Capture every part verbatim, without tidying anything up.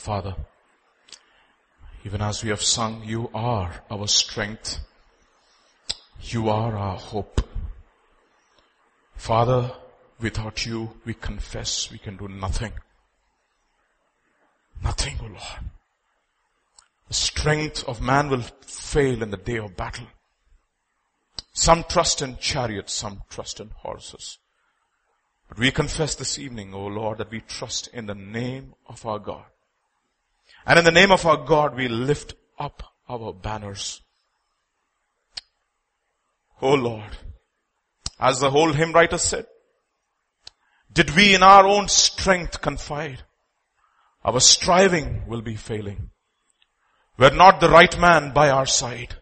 Father, even as we have sung, you are our strength. You are our hope. Father, without you, we confess we can do nothing. Nothing, O Lord. The strength of man will fail in the day of battle. Some trust in chariots, some trust in horses. But we confess this evening, O Lord, that we trust in the name of our God. And in the name of our God, we lift up our banners. O Lord, as the whole hymn writer said, did we in our own strength confide, our striving will be failing. Were not the right man by our side,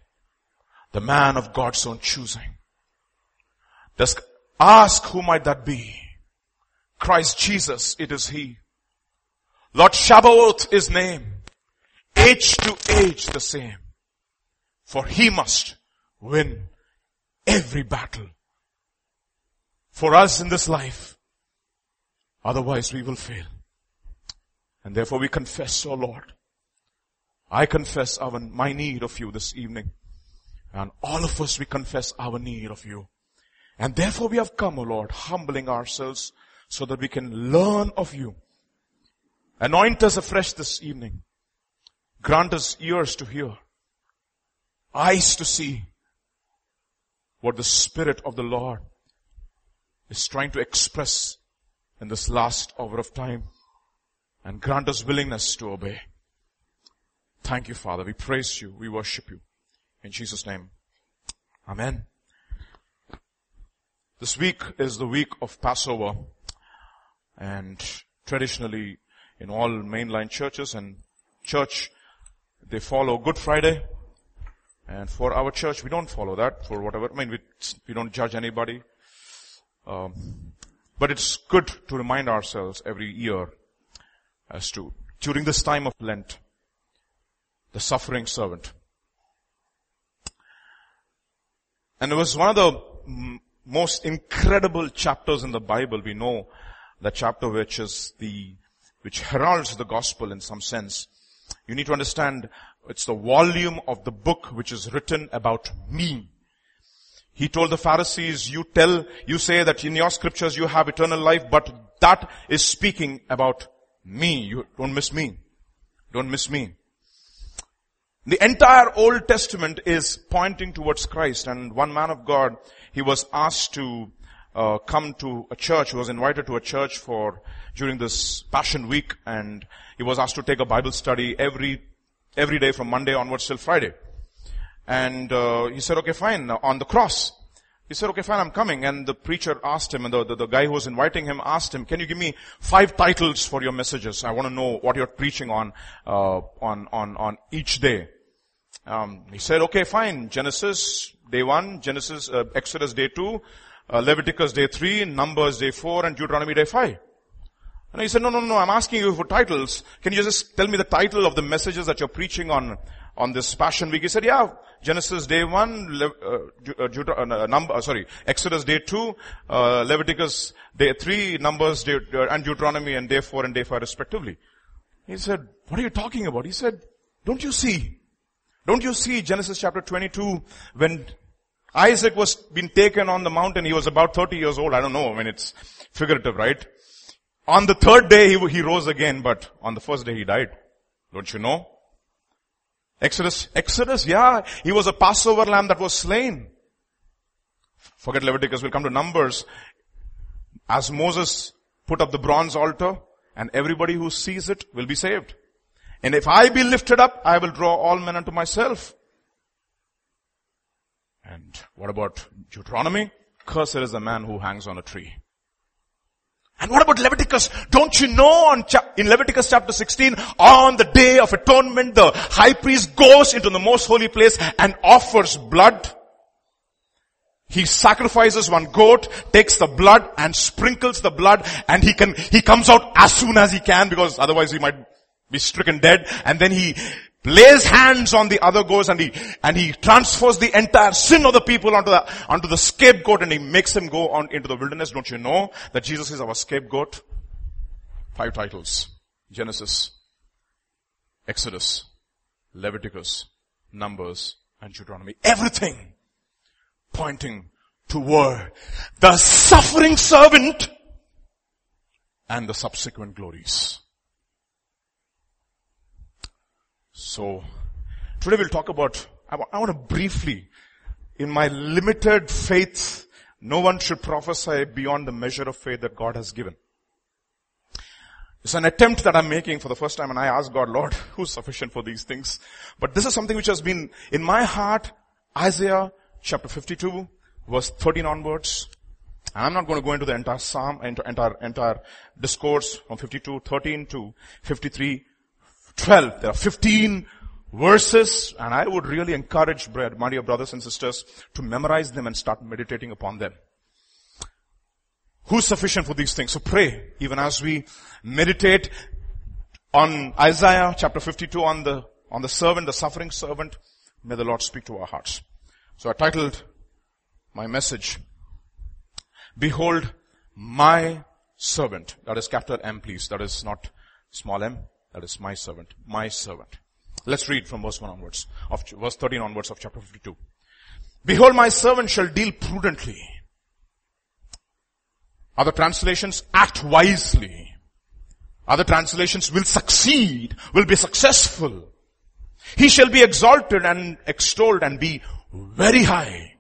the man of God's own choosing. Just ask who might that be? Christ Jesus, it is He. Lord Shabaoth His name, age to age the same. For He must win every battle for us in this life. Otherwise we will fail. And therefore we confess, O Lord, I confess our, my need of you this evening. And all of us, we confess our need of you. And therefore we have come, O Lord, humbling ourselves so that we can learn of you. Anoint us afresh this evening. Grant us ears to hear, eyes to see what the Spirit of the Lord is trying to express in this last hour of time, and grant us willingness to obey. Thank you, Father. We praise you. We worship you. In Jesus' name. Amen. This week is the week of Passover, and traditionally in all mainline churches and church, they follow Good Friday. And for our church, we don't follow that for whatever. I mean, we, we don't judge anybody. Um, but it's good to remind ourselves every year as to, during this time of Lent, the suffering servant. And it was one of the m- most incredible chapters in the Bible. We know the chapter which is the, which heralds the gospel in some sense. You need to understand it's the volume of the book which is written about me. He told the Pharisees, you tell, you say that in your scriptures you have eternal life, but that is speaking about me. You don't miss me. Don't miss me. The entire Old Testament is pointing towards Christ, and one man of God, he was asked to uh, come to a church, he was invited to a church for, during this Passion Week, and he was asked to take a Bible study every, every day from Monday onwards till Friday. And uh, he said, okay, fine, on the cross. He said, okay, fine, I'm coming. And the preacher asked him, and the, the, the guy who was inviting him asked him, can you give me five titles for your messages? I want to know what you're preaching on, uh, on, on, on each day. Um, he said, okay, fine, Genesis, day one, Genesis, uh, Exodus, day two, uh, Leviticus, day three, Numbers, day four, and Deuteronomy, day five. And he said, no, no, no, I'm asking you for titles. Can you just tell me the title of the messages that you're preaching on, on this Passion Week? He said, yeah, Genesis day one, Le- uh, Deut- uh, number, uh, sorry, Exodus day two, uh, Leviticus day three, Numbers day, uh, and Deuteronomy and day four and day five respectively. He said, what are you talking about? He said, don't you see? Don't you see Genesis chapter twenty-two when Isaac was being taken on the mountain, he was about thirty years old. I don't know, I mean, it's figurative, right? On the third day, he, he rose again, but on the first day he died. Don't you know? Exodus, Exodus, yeah. He was a Passover lamb that was slain. Forget Leviticus, we'll come to Numbers. As Moses put up the bronze altar, and everybody who sees it will be saved. And if I be lifted up, I will draw all men unto myself. And what about Deuteronomy? Cursed is the man who hangs on a tree. And what about Leviticus? Don't you know on cha- in Leviticus chapter sixteen, on the day of atonement, the high priest goes into the most holy place and offers blood. He sacrifices one goat, takes the blood and sprinkles the blood, and he can, he comes out as soon as he can because otherwise he might be stricken dead. And then he lays hands on the other goats and he, and he transfers the entire sin of the people onto the, onto the scapegoat, and he makes him go on into the wilderness. Don't you know that Jesus is our scapegoat? Five titles. Genesis. Exodus, Leviticus, Numbers, and Deuteronomy. Everything pointing toward the suffering servant and the subsequent glories. So, today we'll talk about, I want to briefly, in my limited faith, no one should prophesy beyond the measure of faith that God has given. It's an attempt that I'm making for the first time, and I ask God, Lord, who's sufficient for these things? But this is something which has been in my heart, Isaiah chapter fifty-two, verse thirteen onwards. And I'm not going to go into the entire psalm, entire, entire discourse from fifty-two thirteen to fifty-three twelve. There are fifteen verses, and I would really encourage my dear brothers and sisters to memorize them and start meditating upon them. Who's sufficient for these things? So pray, even as we meditate on Isaiah chapter fifty-two, on the, on the servant, the suffering servant. May the Lord speak to our hearts. So I titled my message, Behold My Servant. That is capital M, please. That is not small m. That is my servant. My servant. Let's read from verse one onwards, of verse thirteen onwards of chapter fifty-two. Behold, my servant shall deal prudently. Other translations, act wisely. Other translations, will succeed, will be successful. He shall be exalted and extolled and be very high.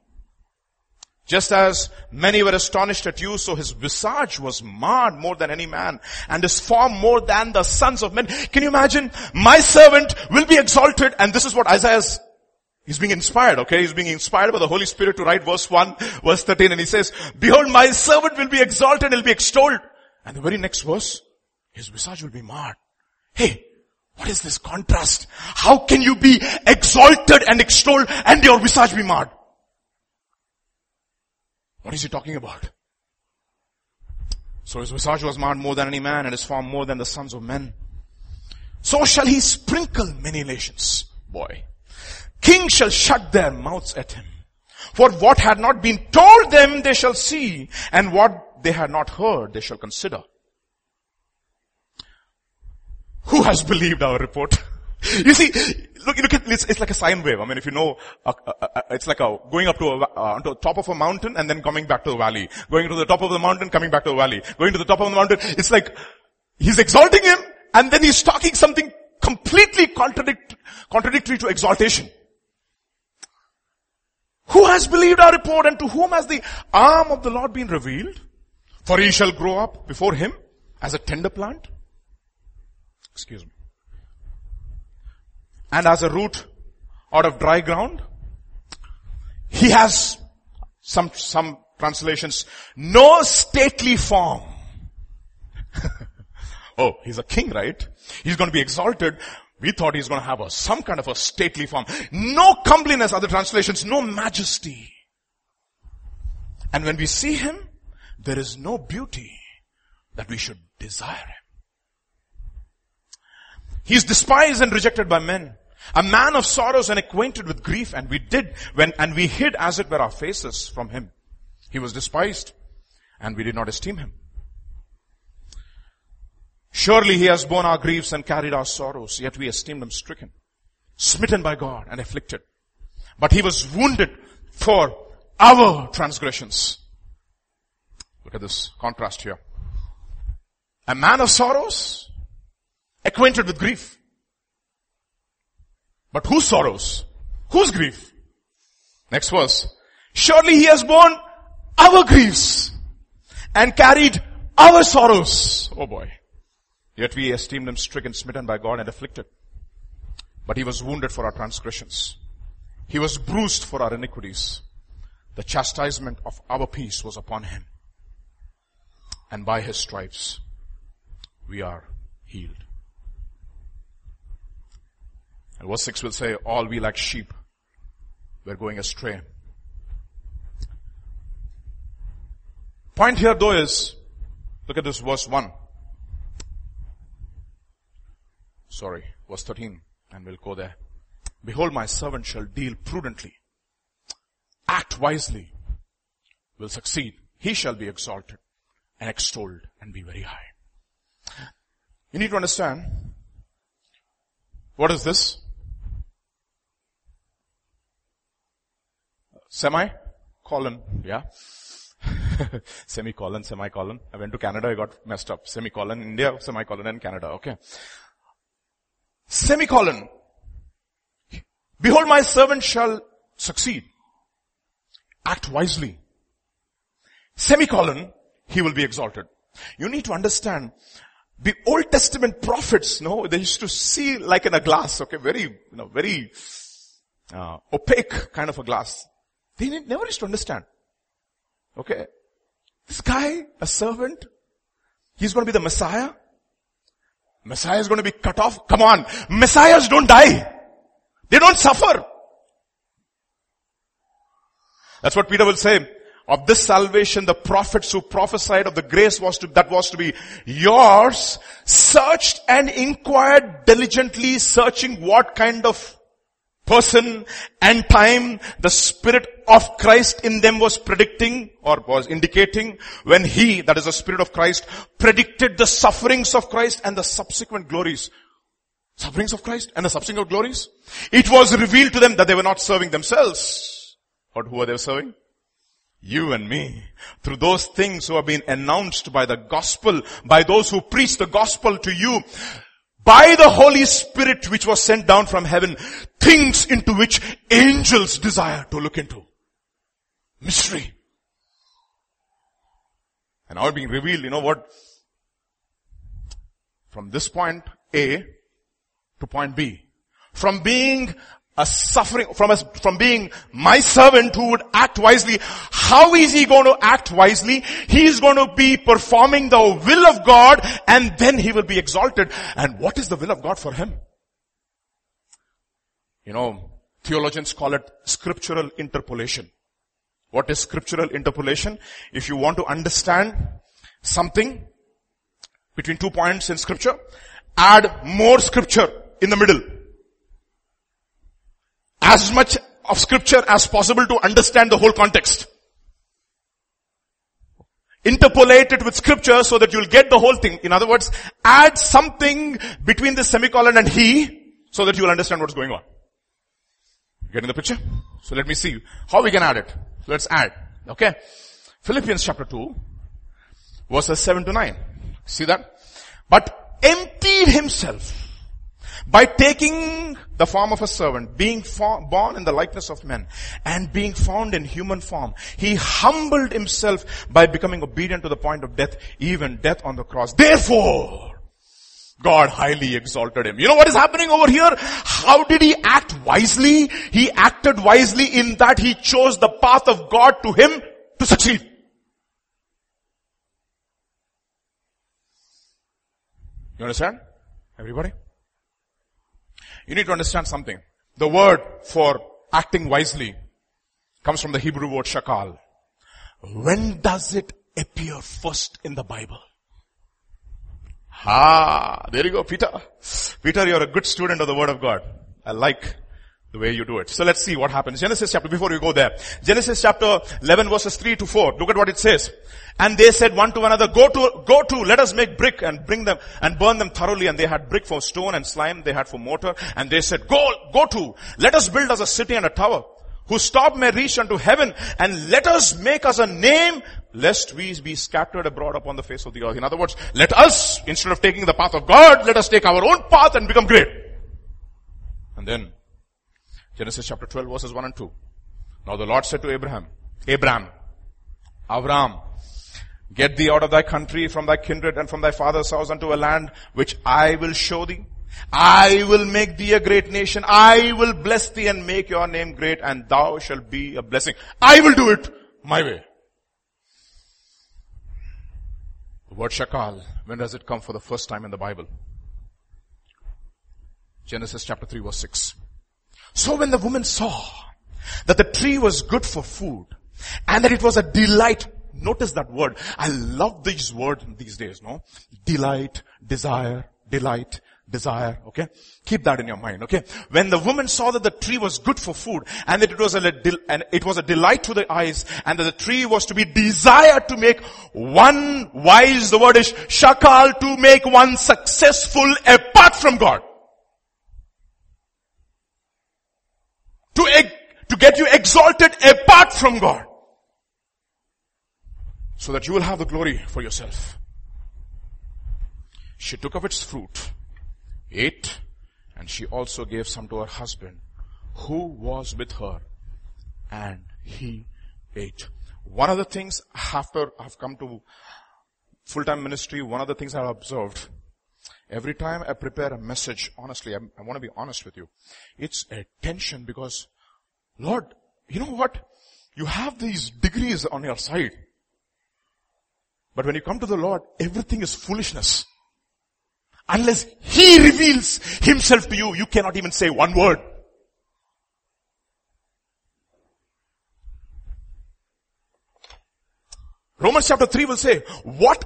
Just as many were astonished at you, so his visage was marred more than any man, and his form more than the sons of men. Can you imagine? My servant will be exalted, and this is what Isaiah is. He's being inspired, okay? He's being inspired by the Holy Spirit to write verse one, verse thirteen, and he says, Behold, my servant will be exalted, he'll be extolled. And the very next verse, his visage will be marred. Hey, what is this contrast? How can you be exalted and extolled and your visage be marred? What is he talking about? So his visage was marred more than any man, and his form more than the sons of men. So shall he sprinkle many nations. Boy. Kings shall shut their mouths at him. For what had not been told them, they shall see. And what they had not heard, they shall consider. Who has believed our report? You see, look, look at it's, it's like a sine wave. I mean, if you know, uh, uh, uh, it's like a going up to, a, uh, onto the top of a mountain and then coming back to the valley. Going to the top of the mountain, coming back to the valley. Going to the top of the mountain. It's like he's exalting him, and then he's talking something completely contradict, contradictory to exaltation. Who has believed our report, and to whom has the arm of the Lord been revealed? For he shall grow up before him as a tender plant. Excuse me. And as a root out of dry ground. He has, some some translations, no stately form. Oh, he's a king, right? He's going to be exalted. We thought he's going to have a, some kind of a stately form. No comeliness, other translations, no majesty. And when we see him, there is no beauty that we should desire him. He is despised and rejected by men, a man of sorrows and acquainted with grief, and we did when and we hid as it were our faces from him. He was despised, and we did not esteem him. Surely he has borne our griefs and carried our sorrows, yet we esteemed him stricken, smitten by God and afflicted. But he was wounded for our transgressions. Look at this contrast here. A man of sorrows, acquainted with grief. But whose sorrows? Whose grief? Next verse. Surely he has borne our griefs and carried our sorrows. Oh boy. Yet we esteemed him stricken, smitten by God and afflicted. But he was wounded for our transgressions. He was bruised for our iniquities. The chastisement of our peace was upon him. And by his stripes we are healed. And verse six will say, all we like sheep were going astray. Point here though is, look at this verse one. Sorry, verse thirteen, and we'll go there. Behold, my servant shall deal prudently, act wisely, will succeed. He shall be exalted and extolled and be very high. You need to understand, What is this? Semi-colon, yeah. Semicolon, semicolon. I went to Canada, I got messed up. Semicolon, India, semicolon, and Canada, okay. Semicolon. Behold, my servant shall succeed. Act wisely. Semicolon, he will be exalted. You need to understand, the Old Testament prophets, no, they used to see like in a glass, okay, very, you know, very uh, opaque kind of a glass. They never used to understand. Okay, this guy, a servant, he's going to be the Messiah. Messiah is going to be cut off. Come on, Messiahs don't die. They don't suffer. That's what Peter will say. Of this salvation, the prophets who prophesied of the grace was to, that was to be yours, searched and inquired diligently, searching what kind of person and time the Spirit of Christ in them was predicting or was indicating when He, that is the Spirit of Christ, predicted the sufferings of Christ and the subsequent glories. Sufferings of Christ and the subsequent glories? It was revealed to them that they were not serving themselves. But who are they serving? You and me. Through those things who have been announced by the gospel, by those who preach the gospel to you, by the Holy Spirit which was sent down from heaven, things into which angels desire to look into. Mystery. And now being revealed, you know what? From this point A to point B. From being a suffering, from us, from being my servant who would act wisely. How is he going to act wisely? He is going to be performing the will of God, and then he will be exalted. And what is the will of God for him? You know, theologians call it scriptural interpolation. What is scriptural interpolation? If you want to understand something between two points in scripture, add more scripture in the middle. As much of scripture as possible to understand the whole context. Interpolate it with scripture so that you'll get the whole thing. In other words, add something between the semicolon and he so that you'll understand what's going on. Getting the picture? So let me see how we can add it. Let's add. Okay. Philippians chapter two, verses seven to nine. See that? But emptied himself by taking the form of a servant, being for, born in the likeness of men, and being found in human form. He humbled himself by becoming obedient to the point of death, even death on the cross. Therefore, God highly exalted him. You know what is happening over here? How did he act wisely? He acted wisely in that he chose the path of God to him to succeed. You understand? Everybody? You need to understand something. The word for acting wisely comes from the Hebrew word shakal. When does it appear first in the Bible? Ah, there you go, Peter. Peter, you're a good student of the Word of God. I like the way you do it. So let's see what happens. Genesis chapter, before you go there. Genesis chapter eleven verses three to four. Look at what it says. And they said one to another, go to, go to, let us make brick and bring them and burn them thoroughly. And they had brick for stone and slime they had for mortar. And they said, go, go to, let us build us a city and a tower whose top may reach unto heaven, and let us make us a name, lest we be scattered abroad upon the face of the earth. In other words, let us, instead of taking the path of God, let us take our own path and become great. And then, Genesis chapter twelve verses one and two. Now the Lord said to Abraham, Abraham, Avram, get thee out of thy country, from thy kindred, and from thy father's house unto a land which I will show thee. I will make thee a great nation. I will bless thee and make your name great, and thou shalt be a blessing. I will do it my way. The word shakal, when does it come for the first time in the Bible? Genesis chapter three verse six. So when the woman saw that the tree was good for food, and that it was a delight, notice that word. I love these words these days, no? Delight, desire, delight, desire, okay? Keep that in your mind, okay? When the woman saw that the tree was good for food, and that it was a, del- and it was a delight to the eyes, and that the tree was to be desired to make one wise, the word is shakal, to make one successful apart from God. exalted apart from God, so that you will have the glory for yourself. She took of its fruit, ate, and she also gave some to her husband, who was with her, and he ate. One of the things after I've come to full-time ministry, one of the things I've observed, every time I prepare a message, honestly, I'm, I want to be honest with you, it's a tension because, Lord, you know what? You have these degrees on your side. But when you come to the Lord, everything is foolishness. Unless He reveals Himself to you, you cannot even say one word. Romans chapter three will say, what,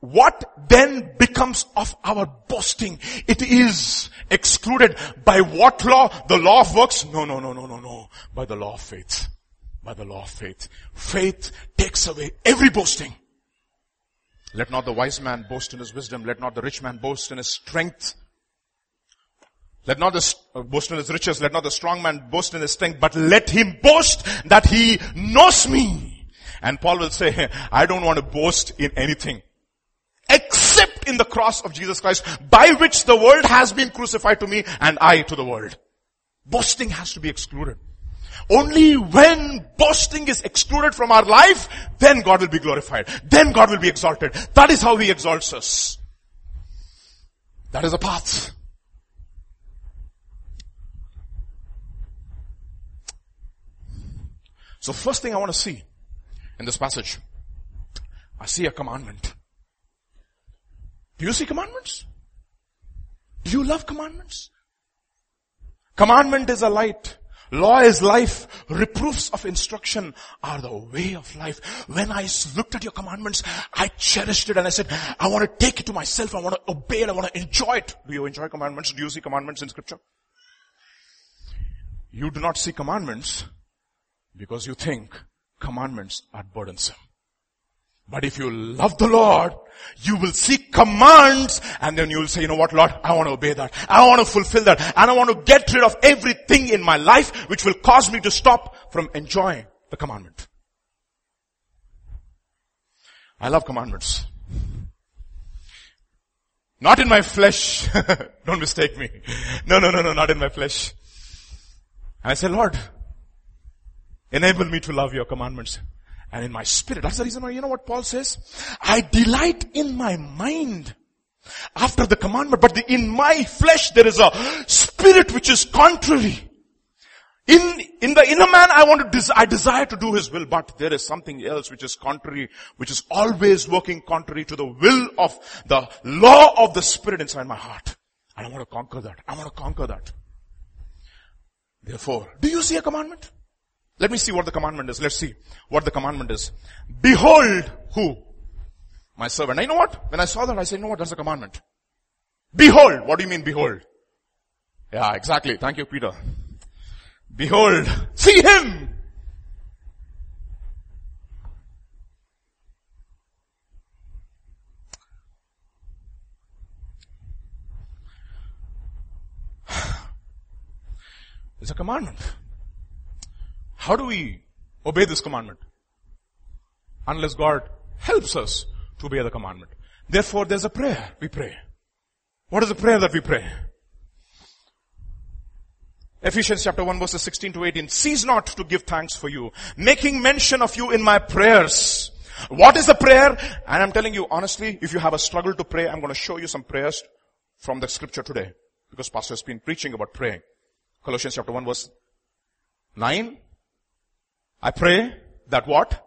what then becomes of our boasting? It is excluded. By what law? The law of works? No, no, no, no, no, no. By the law of faith. By the law of faith. Faith takes away every boasting. Let not the wise man boast in his wisdom. Let not the rich man boast in his strength. Let not the st- boast in his riches. Let not the strong man boast in his strength. But let him boast that he knows me. And Paul will say, I don't want to boast in anything except in the cross of Jesus Christ, by which the world has been crucified to me and I to the world. Boasting has to be excluded. Only when boasting is excluded from our life, then God will be glorified. Then God will be exalted. That is how He exalts us. That is the path. So first thing I want to see in this passage, I see a commandment. Do you see commandments? Do you love commandments? Commandment is a light. Law is life. Reproofs of instruction are the way of life. When I looked at your commandments, I cherished it and I said, I want to take it to myself. I want to obey it. I want to enjoy it. Do you enjoy commandments? Do you see commandments in scripture? You do not see commandments because you think commandments are burdensome. But if you love the Lord, you will see commands and then you will say, you know what, Lord, I want to obey that. I want to fulfill that. And I want to get rid of everything in my life which will cause me to stop from enjoying the commandment. I love commandments. Not in my flesh. Don't mistake me. No, no, no, no, not in my flesh. And I say, Lord, enable me to love your commandments. And in my spirit, that's the reason why, you know what Paul says? I delight in my mind after the commandment, but the, in my flesh there is a spirit which is contrary. In, in the inner man, I want to, des- I desire to do his will, but there is something else which is contrary, which is always working contrary to the will of the law of the spirit inside my heart. And I want to conquer that. I want to conquer that. Therefore, do you see a commandment? Let me see what the commandment is. Let's see what the commandment is. Behold who? My servant. Now, you know what? When I saw that, I said, you know what? That's a commandment. Behold. What do you mean behold? Yeah, exactly. Thank you, Peter. Behold. See him. It's a commandment. How do we obey this commandment? Unless God helps us to obey the commandment. Therefore, there's a prayer we pray. What is the prayer that we pray? Ephesians chapter one verses sixteen to eighteen. Cease not to give thanks for you, making mention of you in my prayers. What is the prayer? And I'm telling you honestly, if you have a struggle to pray, I'm going to show you some prayers from the scripture today. Because pastor has been preaching about praying. Colossians chapter one verse nine. I pray that what?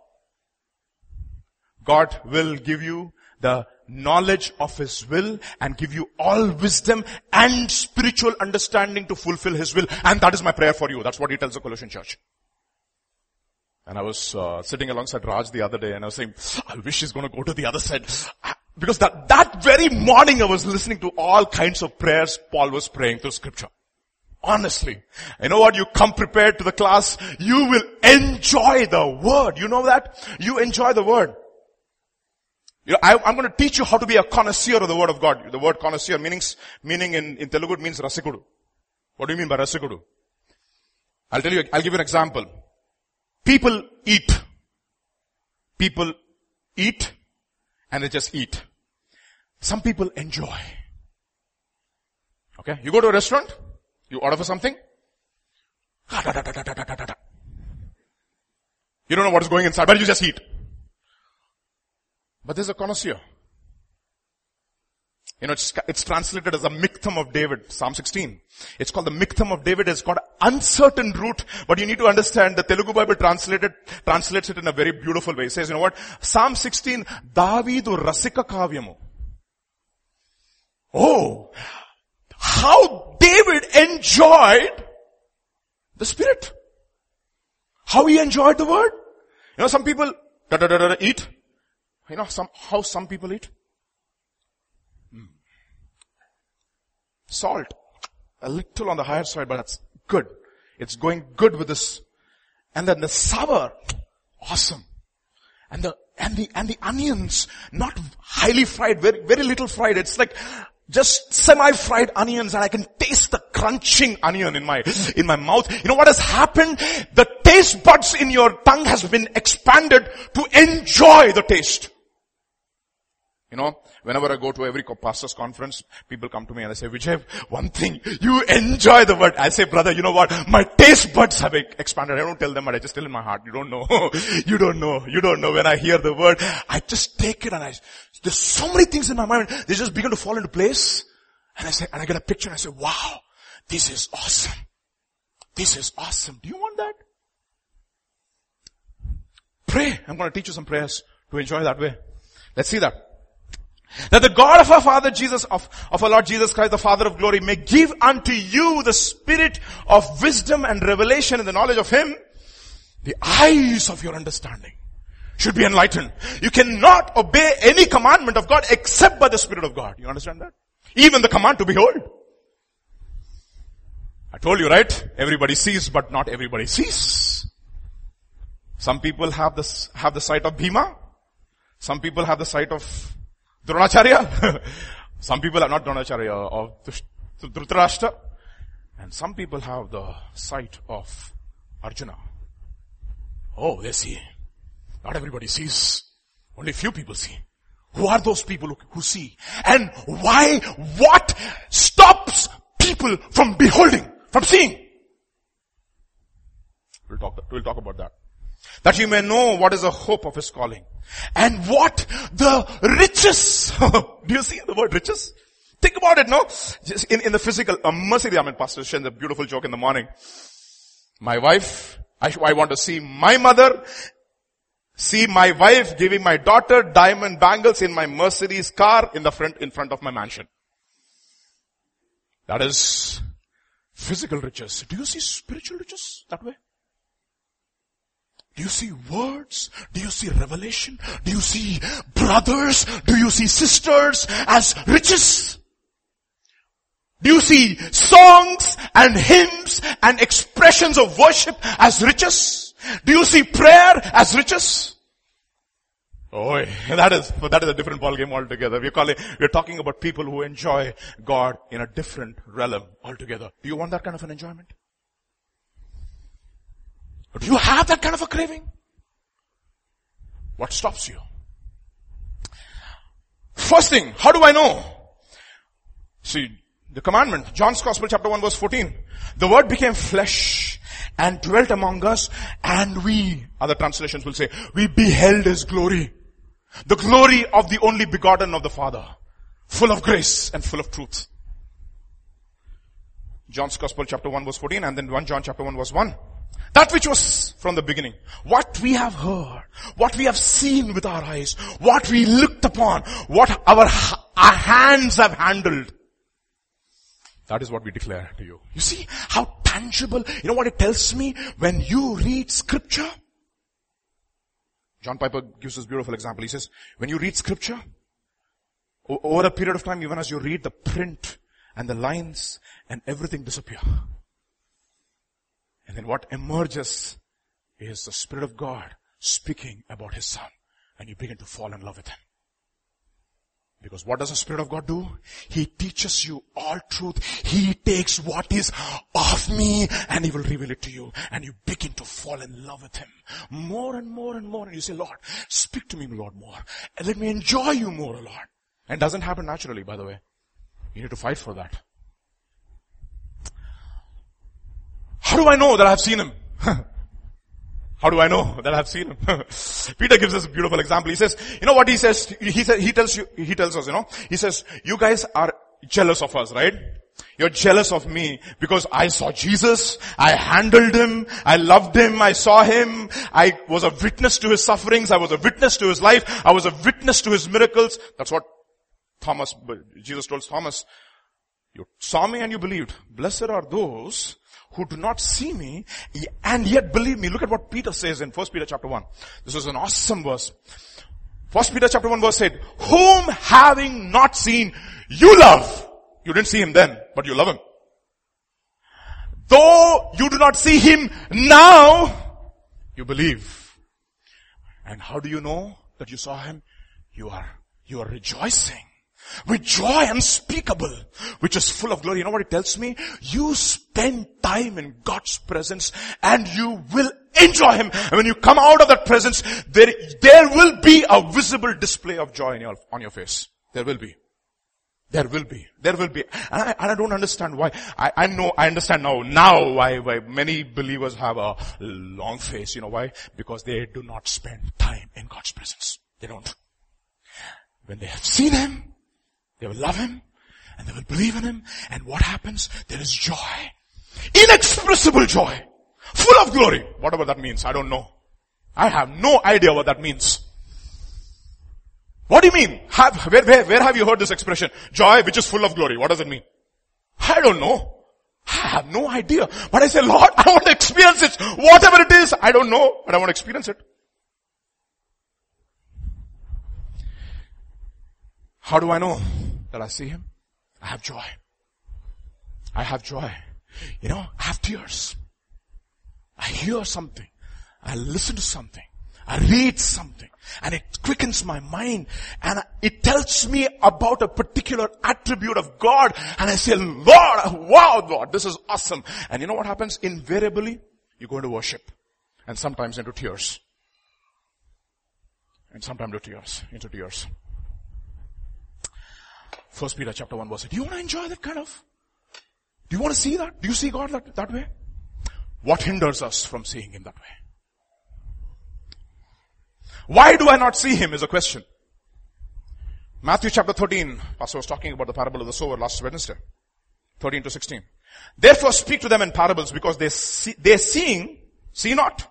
God will give you the knowledge of His will and give you all wisdom and spiritual understanding to fulfill His will. And that is my prayer for you. That's what he tells the Colossian church. And I was uh, sitting alongside Raj the other day and I was saying, I wish he's going to go to the other side. Because that, that very morning I was listening to all kinds of prayers Paul was praying through scripture. Honestly, you know what? You come prepared to the class. You will enjoy the word. You know that? You enjoy the word. You know, I, I'm going to teach you how to be a connoisseur of the word of God. The word connoisseur meanings, meaning in, in Telugu means rasikudu. What do you mean by rasikudu? I'll tell you, I'll give you an example. People eat. People eat and they just eat. Some people enjoy. Okay, you go to a restaurant, you order for something. You don't know what is going inside, but you just eat. But there's a connoisseur. You know, it's, it's translated as a miktam of David, Psalm sixteen. It's called the miktam of David. It's got an uncertain root, but you need to understand the Telugu Bible translated, translates it in a very beautiful way. It says, you know what? Psalm sixteen, Davidu rasika kavyamu. Oh, how David enjoyed the Spirit. How he enjoyed the Word. You know, some people da, da, da, da, eat. You know some, how some people eat? Salt, a little on the higher side, but that's good. It's going good with this. And then the sour, awesome. And the, and the, and the onions, not highly fried, very, very little fried. It's like just semi-fried onions, and I can taste the crunching onion in my, in my mouth. You know what has happened? The taste buds in your tongue has been expanded to enjoy the taste. You know, whenever I go to every pastor's conference, people come to me and they say, Vijay, one thing, you enjoy the Word. I say, brother, you know what? My taste buds have expanded. I don't tell them, but I just tell in my heart, you don't know. you don't know. You don't know. When I hear the Word, I just take it and I, there's so many things in my mind. They just begin to fall into place. And I say, and I get a picture and I say, wow, this is awesome. This is awesome. Do you want that? Pray. I'm going to teach you some prayers to enjoy that way. Let's see that. That the God of our Father Jesus, of, of our Lord Jesus Christ, the Father of glory, may give unto you the spirit of wisdom and revelation in the knowledge of Him. The eyes of your understanding should be enlightened. You cannot obey any commandment of God except by the Spirit of God. You understand that? Even the command to behold. I told you, right? Everybody sees, but not everybody sees. Some people have this, have the sight of Bhima. Some people have the sight of Dronacharya. Some people are not Dronacharya or Dhritarashtra. And some people have the sight of Arjuna. Oh, they see. Not everybody sees. Only few people see. Who are those people who see? And why, what stops people from beholding, from seeing? We'll talk, we'll talk about that. That you may know what is the hope of His calling. And what the riches. Do you see the word riches? Think about it, no? Just in, in the physical, uh, mercy, I mean, Pastor Shen, the beautiful joke in the morning. My wife, I, I want to see my mother, see my wife giving my daughter diamond bangles in my Mercedes car in the front, in front of my mansion. That is physical riches. Do you see spiritual riches that way? Do you see words? Do you see revelation? Do you see brothers? Do you see sisters as riches? Do you see songs and hymns and expressions of worship as riches? Do you see prayer as riches? Oh, that is, that is a different ballgame altogether. We're calling, we're talking about people who enjoy God in a different realm altogether. Do you want that kind of an enjoyment? Do you have that kind of a craving? What stops you? First thing, how do I know? See, the commandment, John's Gospel, chapter one, verse fourteen. The Word became flesh and dwelt among us, and we, other translations will say, we beheld His glory. The glory of the only begotten of the Father, full of grace and full of truth. John's Gospel, chapter one, verse fourteen, and then First John, chapter one, verse one. That which was from the beginning, what we have heard, what we have seen with our eyes, what we looked upon, what our, our hands have handled. That is what we declare to you. You see how tangible, you know what it tells me when you read Scripture? John Piper gives this beautiful example. He says, when you read Scripture, over a period of time, even as you read, the print and the lines and everything disappear. And then what emerges is the Spirit of God speaking about His Son. And you begin to fall in love with Him. Because what does the Spirit of God do? He teaches you all truth. He takes what is of me and He will reveal it to you. And you begin to fall in love with Him. More and more and more. And you say, Lord, speak to me, Lord, more. And let me enjoy you more, Lord. And it doesn't happen naturally, by the way. You need to fight for that. How do I know that I have seen Him? How do I know that I have seen Him? Peter gives us a beautiful example. He says, you know what he says? He says, he tells you, he tells us, you know, he says, you guys are jealous of us, right? You're jealous of me because I saw Jesus. I handled Him. I loved Him. I saw Him. I was a witness to His sufferings. I was a witness to His life. I was a witness to His miracles. That's what Thomas, Jesus told Thomas, you saw me and you believed. Blessed are those who do not see me and yet believe me. Look at what Peter says in First Peter chapter one. This is an awesome verse. First Peter chapter one verse eight. Whom having not seen, you love. You didn't see Him then, but you love Him. Though you do not see Him now, you believe. And how do you know that you saw Him? You are, you are rejoicing with joy unspeakable, which is full of glory. You know what it tells me? You spend time in God's presence and you will enjoy Him. And when you come out of that presence, there, there will be a visible display of joy in your, on your face. There will be. There will be. There will be. And I, and I don't understand why. I, I know, I understand now, now why, why many believers have a long face. You know why? Because they do not spend time in God's presence. They don't. When they have seen Him, they will love Him and they will believe in Him. And what happens? There is joy. Inexpressible joy. Full of glory. Whatever that means, I don't know. I have no idea what that means. What do you mean? Have, where, where, where have you heard this expression? Joy which is full of glory. What does it mean? I don't know. I have no idea. But I say, Lord, I want to experience it. Whatever it is, I don't know, but I want to experience it. How do I know that I see Him? I have joy. I have joy. You know, I have tears. I hear something. I listen to something. I read something. And it quickens my mind. And it tells me about a particular attribute of God. And I say, Lord, wow, Lord, this is awesome. And you know what happens? Invariably, you go into worship. And sometimes into tears. And sometimes into tears. Into tears. First Peter chapter one verse eight. Do you want to enjoy that kind of? Do you want to see that? Do you see God that, that way? What hinders us from seeing Him that way? Why do I not see Him is a question. Matthew chapter thirteen. Pastor was talking about the parable of the sower last Wednesday. thirteen to sixteen. Therefore speak to them in parables because they see, they seeing, see not.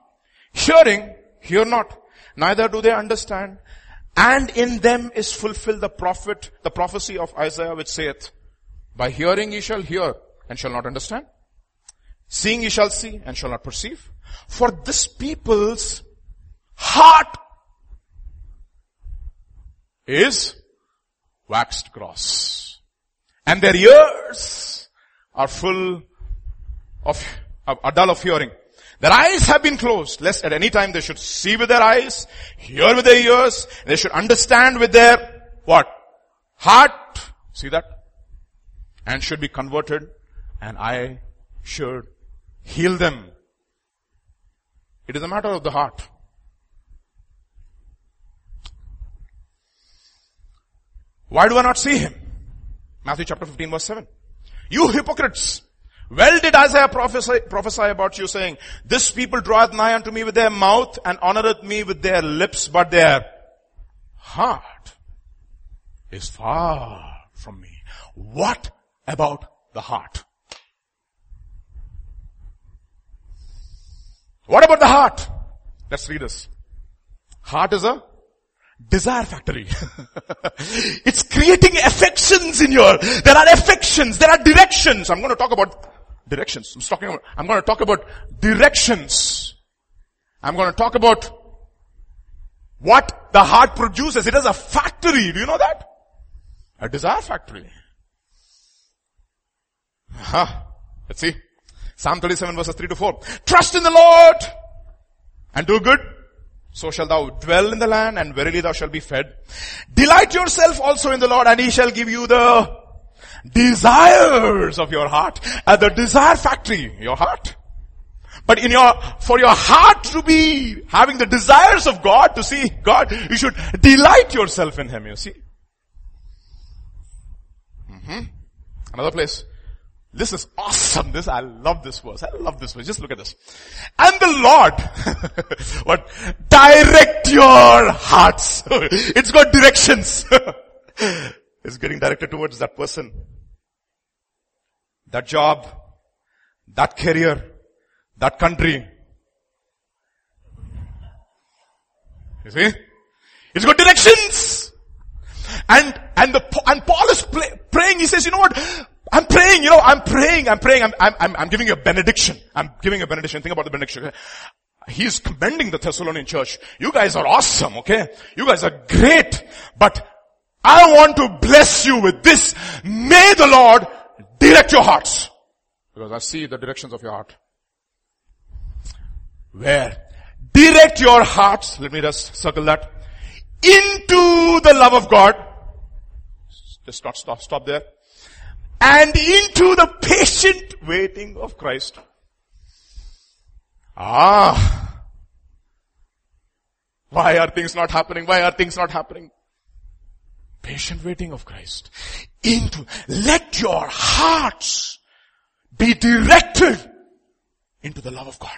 Hearing, hear not. Neither do they understand. And in them is fulfilled the prophet, the prophecy of Isaiah, which saith, by hearing ye shall hear and shall not understand. Seeing ye shall see and shall not perceive. For this people's heart is waxed gross. And their ears are full of, are dull of hearing. Their eyes have been closed, lest at any time they should see with their eyes, hear with their ears, and they should understand with their, what? Heart. See that? And should be converted, and I should heal them. It is a matter of the heart. Why do I not see Him? Matthew chapter fifteen verse seven. You hypocrites! Well did Isaiah prophesy, prophesy about you, saying, this people draweth nigh unto me with their mouth and honoreth me with their lips, but their heart is far from me. What about the heart? What about the heart? Let's read this. Heart is a desire factory. It's creating affections in your, there are affections, there are directions. I'm going to talk about Directions. I'm talking about, I'm going to talk about directions. I'm going to talk about what the heart produces. It is a factory. Do you know that? A desire factory. Huh. Let's see. Psalm thirty-seven verses three to four. Trust in the Lord and do good. So shall thou dwell in the land, and verily thou shalt be fed. Delight yourself also in the Lord, and he shall give you the desires of your heart. At the desire factory, your heart. But in your, for your heart to be having the desires of God, to see God, you should delight yourself in him, you see. Mm-hmm. Another place. This is awesome. This, I love this verse. I love this verse. Just look at this. And the Lord, what? Direct your hearts. It's got directions. It's getting directed towards that person, that job, that career, that country. You see? It's got directions. And, and the, and Paul is play, praying. He says, you know what? I'm praying, you know, I'm praying, I'm praying, I'm, I'm, I'm giving you a benediction. I'm giving you a benediction. Think about the benediction. He's commending the Thessalonian church. You guys are awesome, okay? You guys are great. But I want to bless you with this. May the Lord direct your hearts. Because I see the directions of your heart. Where? Direct your hearts. Let me just circle that. Into the love of God. Just not stop, stop there. And into the patient waiting of Christ. Ah. Why are things not happening? Why are things not happening? Patient waiting of Christ. Into, let your hearts be directed into the love of God.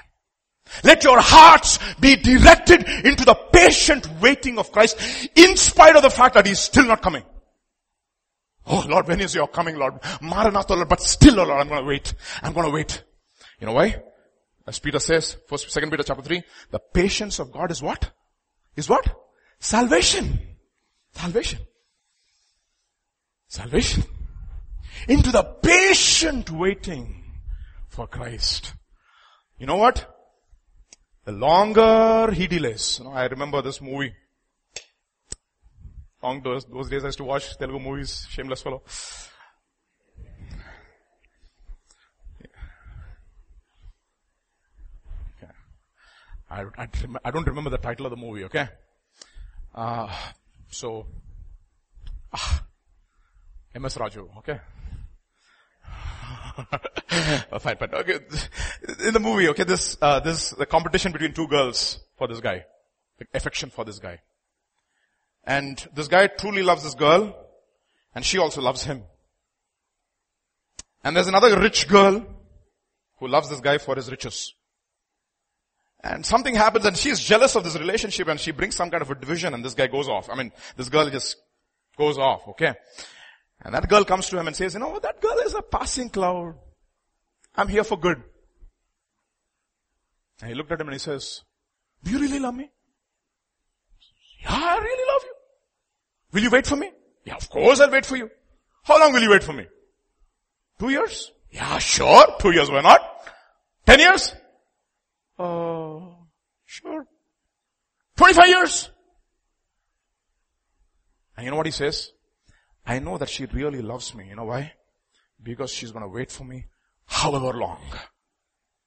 Let your hearts be directed into the patient waiting of Christ, in spite of the fact that he's still not coming. Oh Lord, when is your coming, Lord? Maranatha, Lord, but still, oh Lord, I'm gonna wait. I'm gonna wait. You know why? As Peter says, first, second Peter chapter three, the patience of God is what? Is what? Salvation. Salvation. Salvation. Into the patient waiting for Christ. You know what? The longer he delays, you know, I remember this movie. Long those, those days I used to watch Telugu movies, shameless fellow. Yeah. Okay. I, I, I don't remember the title of the movie, okay? Uh, so, ah, M S Raju, okay? Oh, fine, but okay. In the movie, okay, this, uh, this, the competition between two girls for this guy. The affection for this guy. And this guy truly loves this girl, and she also loves him. And there's another rich girl who loves this guy for his riches. And something happens, and she's jealous of this relationship, and she brings some kind of a division, and this guy goes off. I mean, this girl just goes off, okay? And that girl comes to him and says, you know, that girl is a passing cloud. I'm here for good. And he looked at him and he says, do you really love me? Yeah, I really love you. Will you wait for me? Yeah, of course I'll wait for you. How long will you wait for me? Two years? Yeah, sure. Two years, why not? Ten years? Uh, sure. Twenty-five years? And you know what he says? I know that she really loves me. You know why? Because she's going to wait for me however long.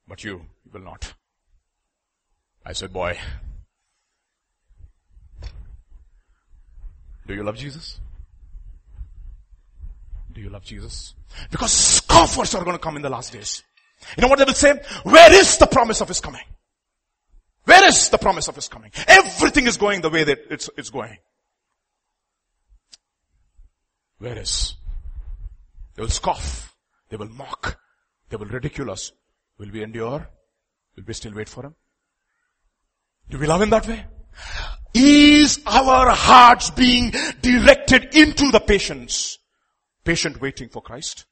But you, you will not. I said, boy, do you love Jesus? Do you love Jesus? Because scoffers are going to come in the last days. You know what they will say? Where is the promise of his coming? Where is the promise of his coming? Everything is going the way that it's, it's going. Where is? They will scoff. They will mock. They will ridicule us. Will we endure? Will we still wait for him? Do we love him that way? Is our hearts being directed into the patience, patient waiting for Christ?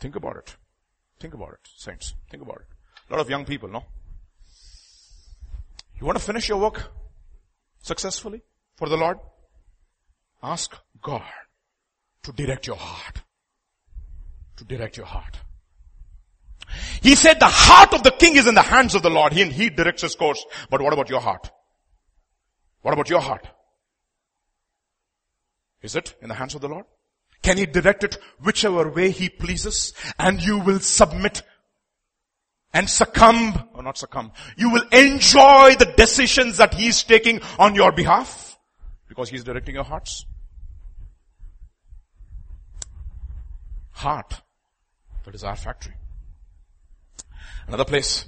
Think about it. Think about it, saints. Think about it. A lot of young people, no? You want to finish your work successfully for the Lord? Ask God to direct your heart. To direct your heart. He said the heart of the king is in the hands of the Lord. He, he directs his course. But what about your heart? What about your heart? Is it in the hands of the Lord? Can he direct it whichever way he pleases, and you will submit and succumb, or not succumb, you will enjoy the decisions that He's taking on your behalf because He's directing your hearts. Heart, that is our factory. Another place,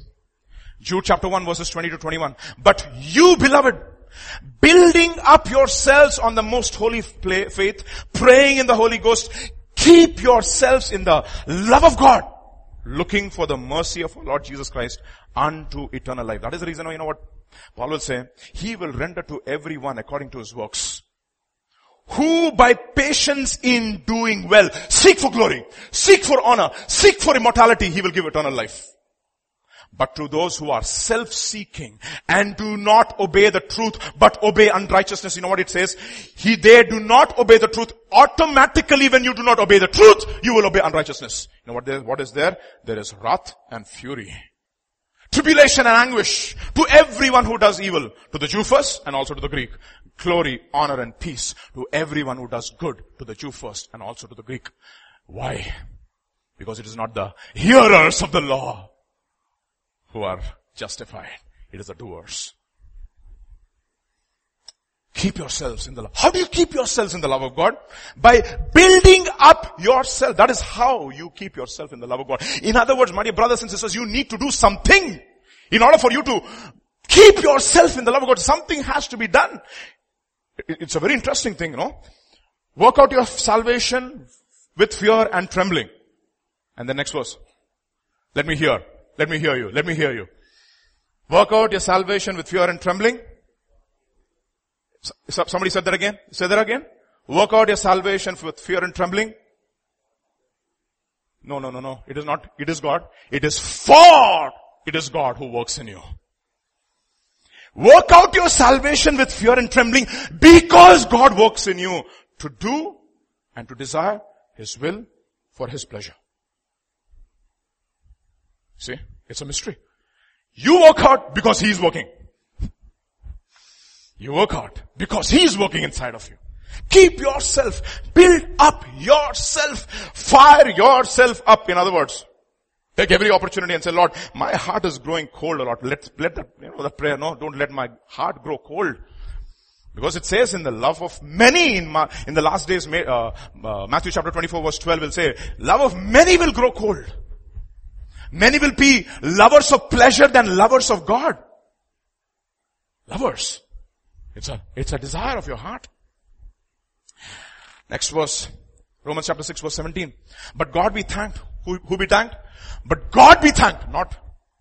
Jude chapter one verses twenty to twenty-one. But you, beloved, building up yourselves on the most holy faith, praying in the Holy Ghost, keep yourselves in the love of God, looking for the mercy of our Lord Jesus Christ unto eternal life. That is the reason, you know what Paul will say? He will render to everyone according to his works. Who by patience in doing well, seek for glory, seek for honor, seek for immortality, he will give eternal life. But to those who are self-seeking and do not obey the truth, but obey unrighteousness, you know what it says? He, they do not obey the truth. Automatically when you do not obey the truth, you will obey unrighteousness. You know what there, what is there? There is wrath and fury, tribulation and anguish to everyone who does evil, to the Jew first and also to the Greek. Glory, honor and peace to everyone who does good, to the Jew first and also to the Greek. Why? Because it is not the hearers of the law who are justified. It is the doers. Keep yourselves in the love. How do you keep yourselves in the love of God? By building up yourself. That is how you keep yourself in the love of God. In other words, my dear brothers and sisters, you need to do something in order for you to keep yourself in the love of God. Something has to be done. It's a very interesting thing, you know. Work out your salvation with fear and trembling. And the next verse. Let me hear. Let me hear you. Let me hear you. Work out your salvation with fear and trembling. Somebody said that again. Say that again. Work out your salvation with fear and trembling. No, no, no, no. It is not. It is God. It is for. It is God who works in you. Work out your salvation with fear and trembling because God works in you to do and to desire His will for His pleasure. See, it's a mystery. You work out because He's working. You work out because He's working inside of you. Keep yourself, build up yourself, fire yourself up. In other words, take every opportunity and say, Lord, my heart is growing cold a lot. Let, let that, you know, the prayer, no, don't let my heart grow cold. Because it says in the love of many, in, my, in the last days, uh, uh, Matthew chapter twenty-four verse twelve will say, love of many will grow cold. Many will be lovers of pleasure than lovers of God. Lovers. It's a, it's a desire of your heart. Next verse. Romans chapter six verse seventeen. But God be thanked. Who, who be thanked? But God be thanked. Not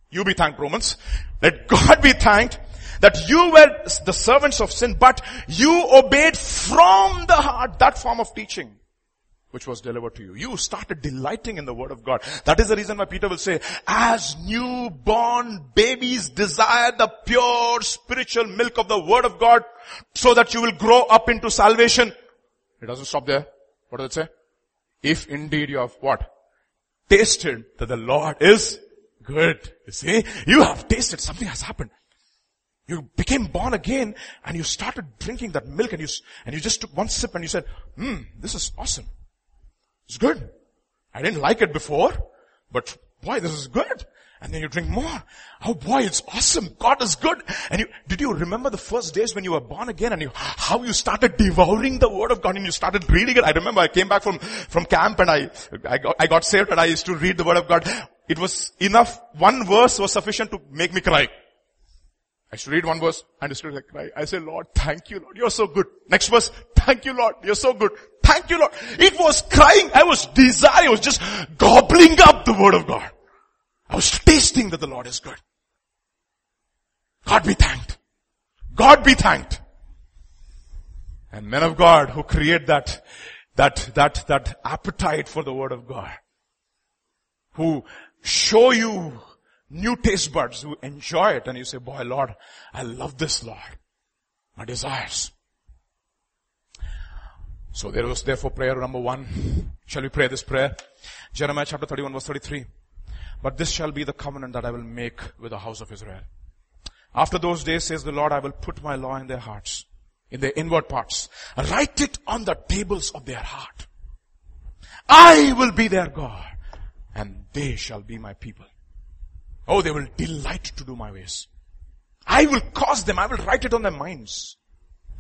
you be thanked, Romans. Let God be thanked that you were the servants of sin, but you obeyed from the heart that form of teaching which was delivered to you. You started delighting in the Word of God. That is the reason why Peter will say, as newborn babies desire the pure spiritual milk of the Word of God, so that you will grow up into salvation. It doesn't stop there. What does it say? If indeed you have what? Tasted that the Lord is good. You see, you have tasted. Something has happened. You became born again and you started drinking that milk and you, and you just took one sip and you said, hmm, this is awesome. It's good. I didn't like it before, but boy, this is good. And then you drink more. Oh boy, it's awesome. God is good. And you, did you remember the first days when you were born again and you, how you started devouring the Word of God and you started reading it? I remember I came back from, from camp and I, I got, I got saved and I used to read the Word of God. It was enough. One verse was sufficient to make me cry. I used to read one verse and I used to cry. I say, Lord, thank you, Lord. You're so good. Next verse. Thank you, Lord. You're so good. Thank you, Lord. It was crying. I was desiring. I was just gobbling up the Word of God. I was tasting that the Lord is good. God be thanked. God be thanked. And men of God who create that, that, that, that appetite for the Word of God, who show you new taste buds, who enjoy it, and you say, boy, Lord, I love this, Lord. My desires. So there was therefore prayer number one. Shall we pray this prayer? Jeremiah chapter thirty-one verse thirty-three. But this shall be the covenant that I will make with the house of Israel. After those days, says the Lord, I will put my law in their hearts, in their inward parts. Write it on the tables of their heart. I will be their God, and they shall be my people. Oh, they will delight to do my ways. I will cause them. I will write it on their minds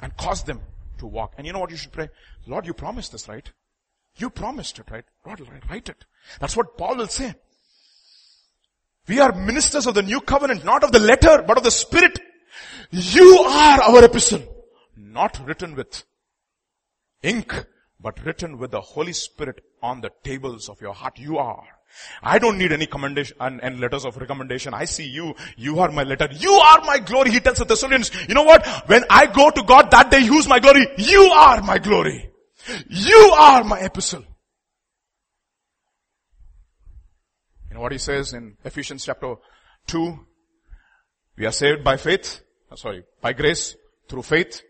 and cause them to walk. And you know what you should pray? Lord, you promised this, right? You promised it, right? Lord, write it. That's what Paul will say. We are ministers of the new covenant, not of the letter, but of the Spirit. You are our epistle, not written with ink, but written with the Holy Spirit on the tables of your heart. You are. I don't need any commendation and, and letters of recommendation. I see you. You are my letter. You are my glory. He tells the Thessalonians, you know what? When I go to God that day, who's my glory? You are my glory. You are my epistle. You know what he says in Ephesians chapter two? We are saved by faith. Oh, sorry, by grace through faith,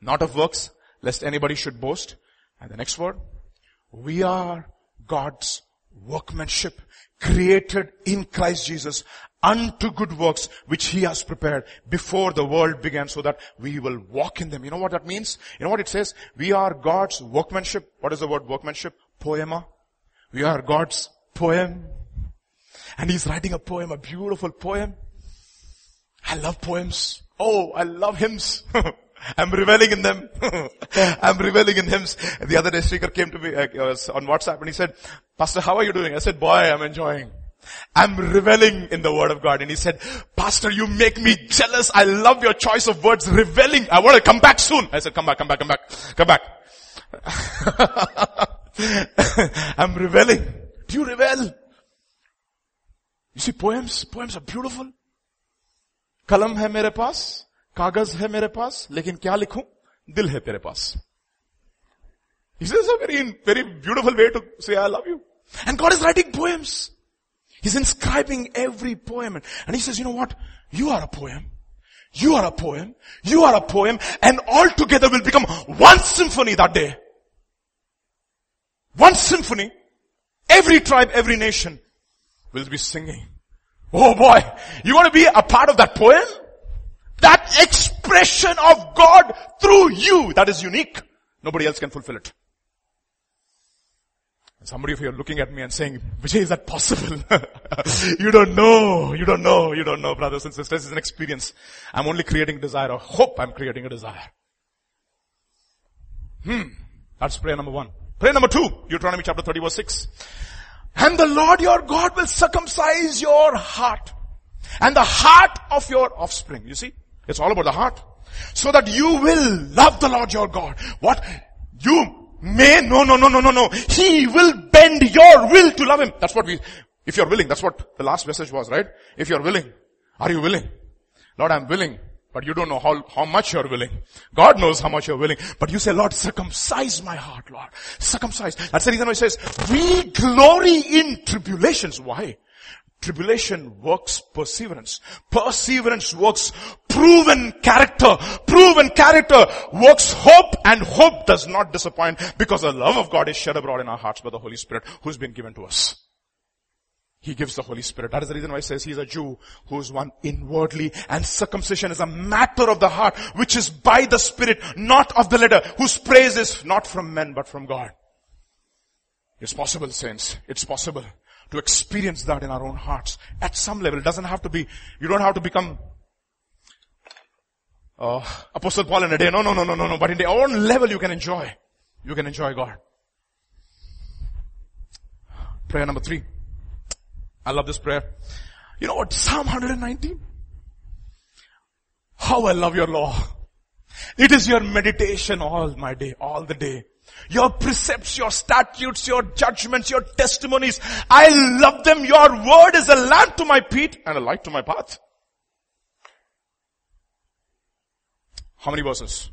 not of works, lest anybody should boast. And the next word, we are God's workmanship, created in Christ Jesus unto good works, which He has prepared before the world began, so that we will walk in them. You know what that means? You know what it says? We are God's workmanship. What is the word workmanship? Poema. We are God's poem. And He's writing a poem, a beautiful poem. I love poems. Oh, I love hymns. I'm reveling in them. I'm reveling in hymns. The other day, speaker came to me uh, on WhatsApp and he said, Pastor, how are you doing? I said, boy, I'm enjoying. I'm reveling in the Word of God. And he said, Pastor, you make me jealous. I love your choice of words, reveling. I want to come back soon. I said, come back, come back, come back, come back. I'm reveling. Do you revel? You see, poems, poems are beautiful. Kalam hai mere paas. Kagaz hai mere paas, lekin kya likhu? Dil hai tere paas. He says a very, very beautiful way to say I love you. And God is writing poems. He's inscribing every poem. And He says, you know what? You are a poem. You are a poem. You are a poem. And all together will become one symphony that day. One symphony. Every tribe, every nation will be singing. Oh boy, you want to be a part of that poem? That expression of God through you, that is unique. Nobody else can fulfill it. Somebody of you are looking at me and saying, Vijay, is that possible? You don't know. You don't know. You don't know, brothers and sisters. It's an experience. I'm only creating desire or hope I'm creating a desire. Hmm. That's prayer number one. Prayer number two, Deuteronomy chapter thirty verse six. And the Lord your God will circumcise your heart and the heart of your offspring. You see, it's all about the heart. So that you will love the Lord your God. What? You may? No, no, no, no, no, no. He will bend your will to love Him. That's what we, if you're willing, that's what the last message was, right? If you're willing, are you willing? Lord, I'm willing, but you don't know how, how much you're willing. God knows how much you're willing, but you say, Lord, circumcise my heart, Lord. Circumcise. That's the reason why it says, we glory in tribulations. Why? Tribulation works perseverance. Perseverance works proven character. Proven character works hope, and hope does not disappoint, because the love of God is shed abroad in our hearts by the Holy Spirit who's been given to us. He gives the Holy Spirit. That is the reason why he says he's a Jew who is one inwardly, and circumcision is a matter of the heart, which is by the Spirit, not of the letter, whose praise is not from men but from God. It's possible, saints. It's possible to experience that in our own hearts at some level. It doesn't have to be, you don't have to become uh, Apostle Paul in a day. No, no, no, no, no, no. But in the own level you can enjoy. You can enjoy God. Prayer number three. I love this prayer. You know what? Psalm one nineteen. How I love your law. It is your meditation all my day, all the day. Your precepts, your statutes, your judgments, your testimonies. I love them. Your word is a lamp to my feet and a light to my path. How many verses?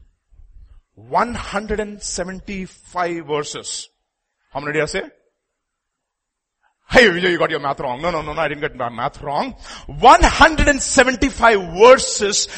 one hundred seventy-five verses. How many did I say? Hey Vijay, you got your math wrong. No, no, no, no, I didn't get my math wrong. one hundred seventy-five verses.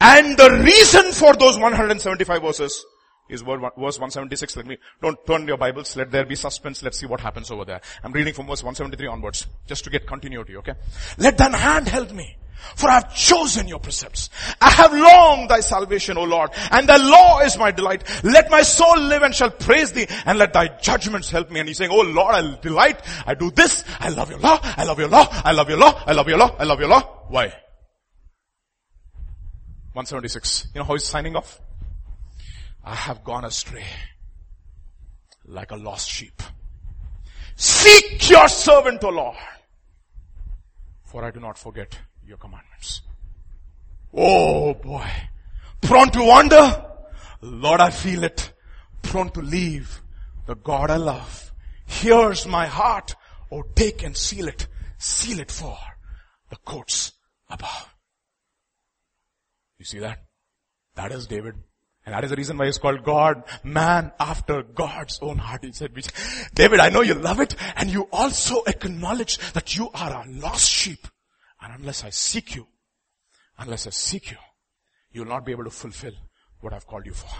And the reason for those one hundred seventy-five verses is verse one seventy-six. Let me, don't turn your Bibles. Let there be suspense. Let's see what happens over there. I'm reading from verse one seventy-three onwards, just to get continuity, okay? Let thine hand help me, for I have chosen your precepts. I have longed thy salvation, O Lord, and thy law is my delight. Let my soul live and shall praise thee, and let thy judgments help me. And he's saying, oh Lord, I delight. I do this. I love your law. I love your law. I love your law. I love your law. I love your law. Why? one seventy-six. You know how he's signing off? I have gone astray like a lost sheep. Seek your servant, O Lord, for I do not forget your commandments. Oh boy. Prone to wander. Lord, I feel it. Prone to leave the God I love. Here's my heart. Oh, take and seal it. Seal it for the courts above. You see that? That is David. And that is the reason why he's called God, man after God's own heart. He said, David, I know you love it, and you also acknowledge that you are a lost sheep. And unless I seek you, unless I seek you, you will not be able to fulfill what I've called you for.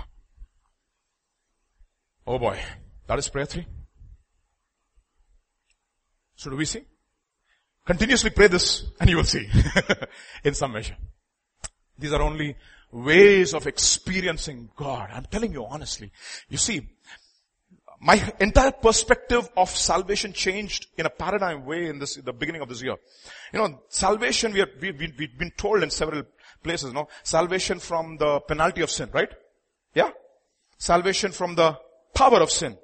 Oh boy, that is prayer three. So do we see? Continuously pray this and you will see in some measure. These are only ways of experiencing God. I'm telling you honestly. You see, my entire perspective of salvation changed in a paradigm way in this, the beginning of this year. You know, salvation, we have, we, we, we've been told in several places, no? Salvation from the penalty of sin, right? Yeah? Salvation from the power of sin.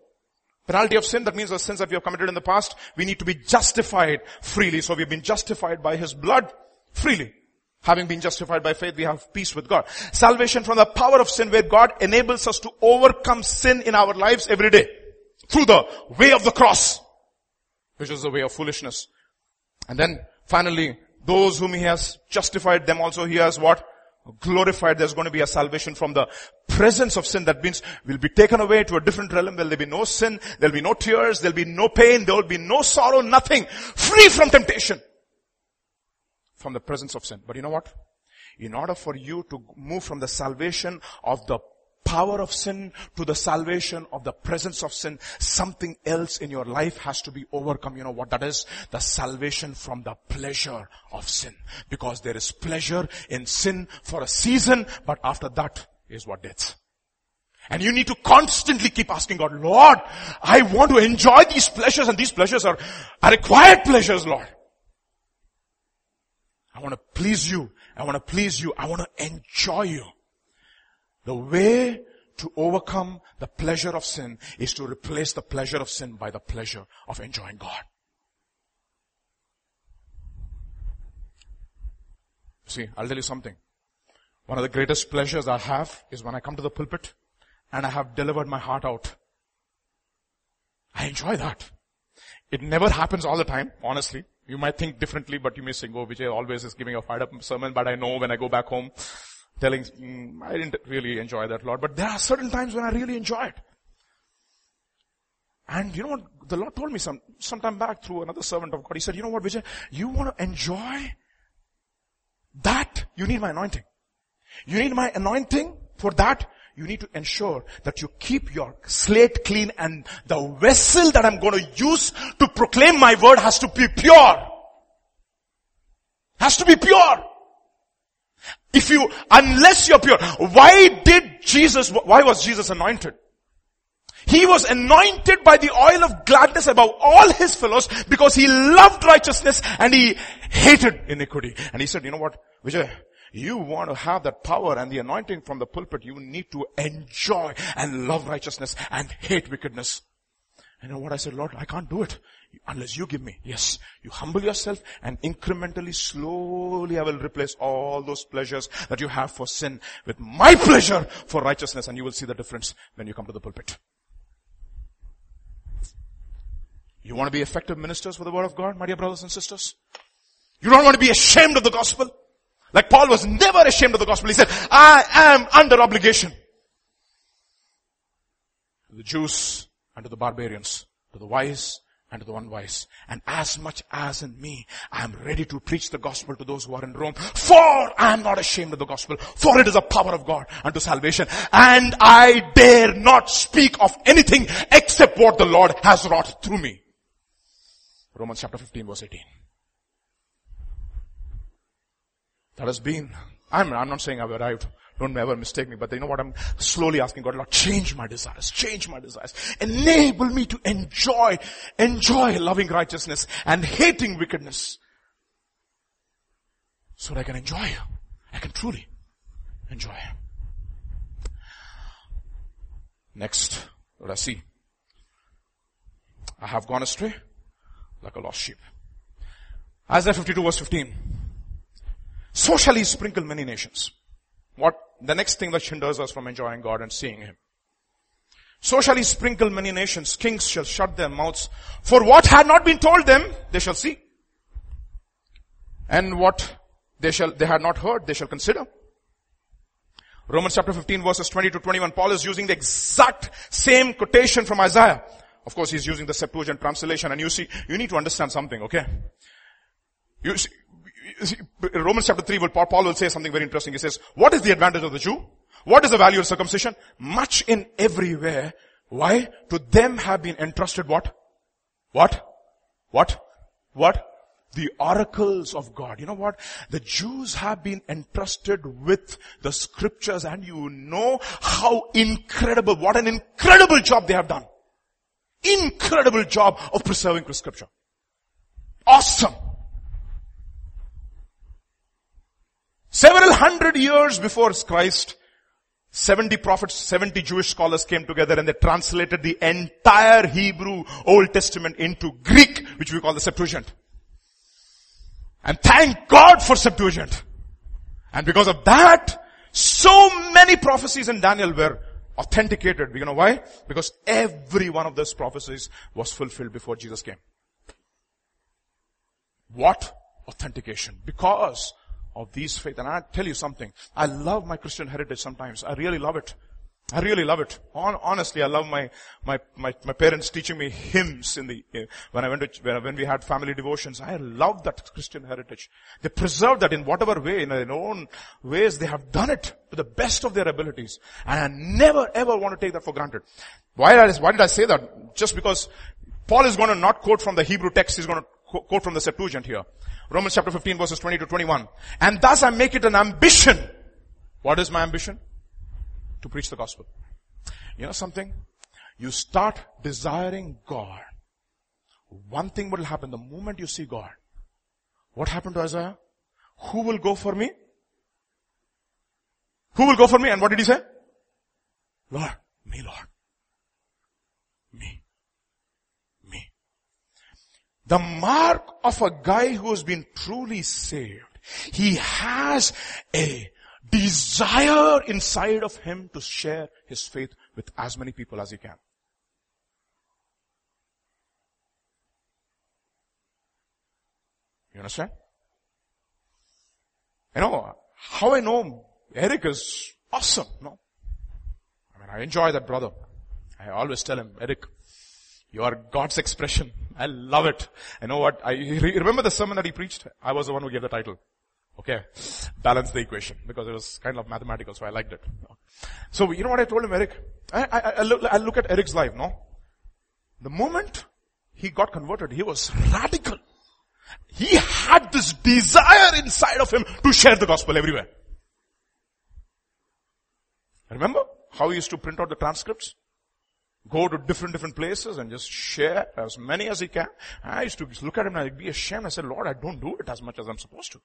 Penalty of sin, that means the sins that we have committed in the past, we need to be justified freely. So we've been justified by His blood freely. Having been justified by faith, we have peace with God. Salvation from the power of sin, where God enables us to overcome sin in our lives every day through the way of the cross, which is the way of foolishness. And then finally, those whom He has justified, them also He has what? Glorified. There's going to be a salvation from the presence of sin. That means we'll be taken away to a different realm. There'll be no sin. There'll be no tears. There'll be no pain. There'll be no sorrow, nothing. Free from temptation. From the presence of sin. But you know what? In order for you to move from the salvation of the power of sin to the salvation of the presence of sin, something else in your life has to be overcome. You know what that is? The salvation from the pleasure of sin. Because there is pleasure in sin for a season, but after that is what death. And you need to constantly keep asking God, Lord, I want to enjoy these pleasures, and these pleasures are, are required pleasures, Lord. I want to please you. I want to please you. I want to enjoy you. The way to overcome the pleasure of sin is to replace the pleasure of sin by the pleasure of enjoying God. See, I'll tell you something. One of the greatest pleasures I have is when I come to the pulpit and I have delivered my heart out. I enjoy that. It never happens all the time, honestly. You might think differently, but you may say, oh, Vijay always is giving a fired up sermon, but I know when I go back home, telling, mm, I didn't really enjoy that, Lord. But there are certain times when I really enjoy it. And you know what? The Lord told me some, some time back through another servant of God. He said, you know what, Vijay? You want to enjoy that? You need my anointing. You need my anointing. For that, you need to ensure that you keep your slate clean, and the vessel that I'm going to use to proclaim my word has to be pure. Has to be pure. If you, unless you're pure, why did Jesus, why was Jesus anointed? He was anointed by the oil of gladness above all His fellows because He loved righteousness and He hated iniquity. And He said, you know what, Vijay? You want to have that power and the anointing from the pulpit, you need to enjoy and love righteousness and hate wickedness. And you know what I said, Lord, I can't do it unless you give me. Yes, you humble yourself and incrementally, slowly I will replace all those pleasures that you have for sin with my pleasure for righteousness, and you will see the difference when you come to the pulpit. You want to be effective ministers for the word of God, my dear brothers and sisters? You don't want to be ashamed of the gospel? Like Paul was never ashamed of the gospel. He said, I am under obligation to the Jews and to the barbarians, to the wise and to the one voice. And as much as in me, I am ready to preach the gospel to those who are in Rome. For I am not ashamed of the gospel. For it is a power of God unto salvation. And I dare not speak of anything except what the Lord has wrought through me. Romans chapter fifteen verse eighteen. That has been, I'm, I'm not saying I've arrived. Don't ever mistake me. But you know what? I'm slowly asking God, Lord, change my desires. Change my desires. Enable me to enjoy, enjoy loving righteousness and hating wickedness. So that I can enjoy. I can truly enjoy. Next, let us see. I have gone astray like a lost sheep. Isaiah fifty-two verse fifteen. So shall he sprinkle many nations. What? The next thing that hinders us from enjoying God and seeing Him. So shall He sprinkle many nations. Kings shall shut their mouths. For what had not been told them, they shall see. And what they shall, they had not heard, they shall consider. Romans chapter fifteen verses twenty to twenty-one. Paul is using the exact same quotation from Isaiah. Of course, he's using the Septuagint translation. And you see, you need to understand something, okay? You see, Romans chapter three, Paul will say something very interesting. He says, what is the advantage of the Jew? What is the value of circumcision? Much in everywhere. Why? To them have been entrusted what? What? What? What? The oracles of God. You know what? The Jews have been entrusted with the scriptures, and you know how incredible, what an incredible job they have done. Incredible job of preserving scripture. Awesome. Several hundred years before Christ, seventy prophets, seventy Jewish scholars came together and they translated the entire Hebrew Old Testament into Greek, which we call the Septuagint. And thank God for Septuagint. And because of that, so many prophecies in Daniel were authenticated. You know why? Because every one of those prophecies was fulfilled before Jesus came. What authentication? Because of these faith. And I tell you something. I love my Christian heritage sometimes. I really love it. I really love it. Hon- honestly, I love my, my, my, my parents teaching me hymns in the, uh, when I went to, when, I, when we had family devotions. I love that Christian heritage. They preserved that in whatever way, in their own ways, they have done it to the best of their abilities. And I never ever want to take that for granted. Why did I, why did I say that? Just because Paul is going to not quote from the Hebrew text, he's going to quote from the Septuagint here. Romans chapter fifteen verses twenty to twenty-one. And thus I make it an ambition. What is my ambition? To preach the gospel. You know something? You start desiring God. One thing will happen the moment you see God. What happened to Isaiah? Who will go for me? Who will go for me? And what did he say? Lord. Me, Lord. Me. The mark of a guy who has been truly saved, he has a desire inside of him to share his faith with as many people as he can. You understand? You know, how I know Eric is awesome, no? I mean, I enjoy that brother. I always tell him, Eric, you are God's expression. I love it. You know what? I remember the sermon that he preached? I was the one who gave the title. Okay. Balance the equation. Because it was kind of mathematical, so I liked it. So, you know what I told him, Eric? I, I, I, look, I look at Eric's life, no? The moment he got converted, he was radical. He had this desire inside of him to share the gospel everywhere. Remember how he used to print out the transcripts? Go to different, different places and just share as many as he can. I used to look at him and I'd be ashamed. I said, Lord, I don't do it as much as I'm supposed to.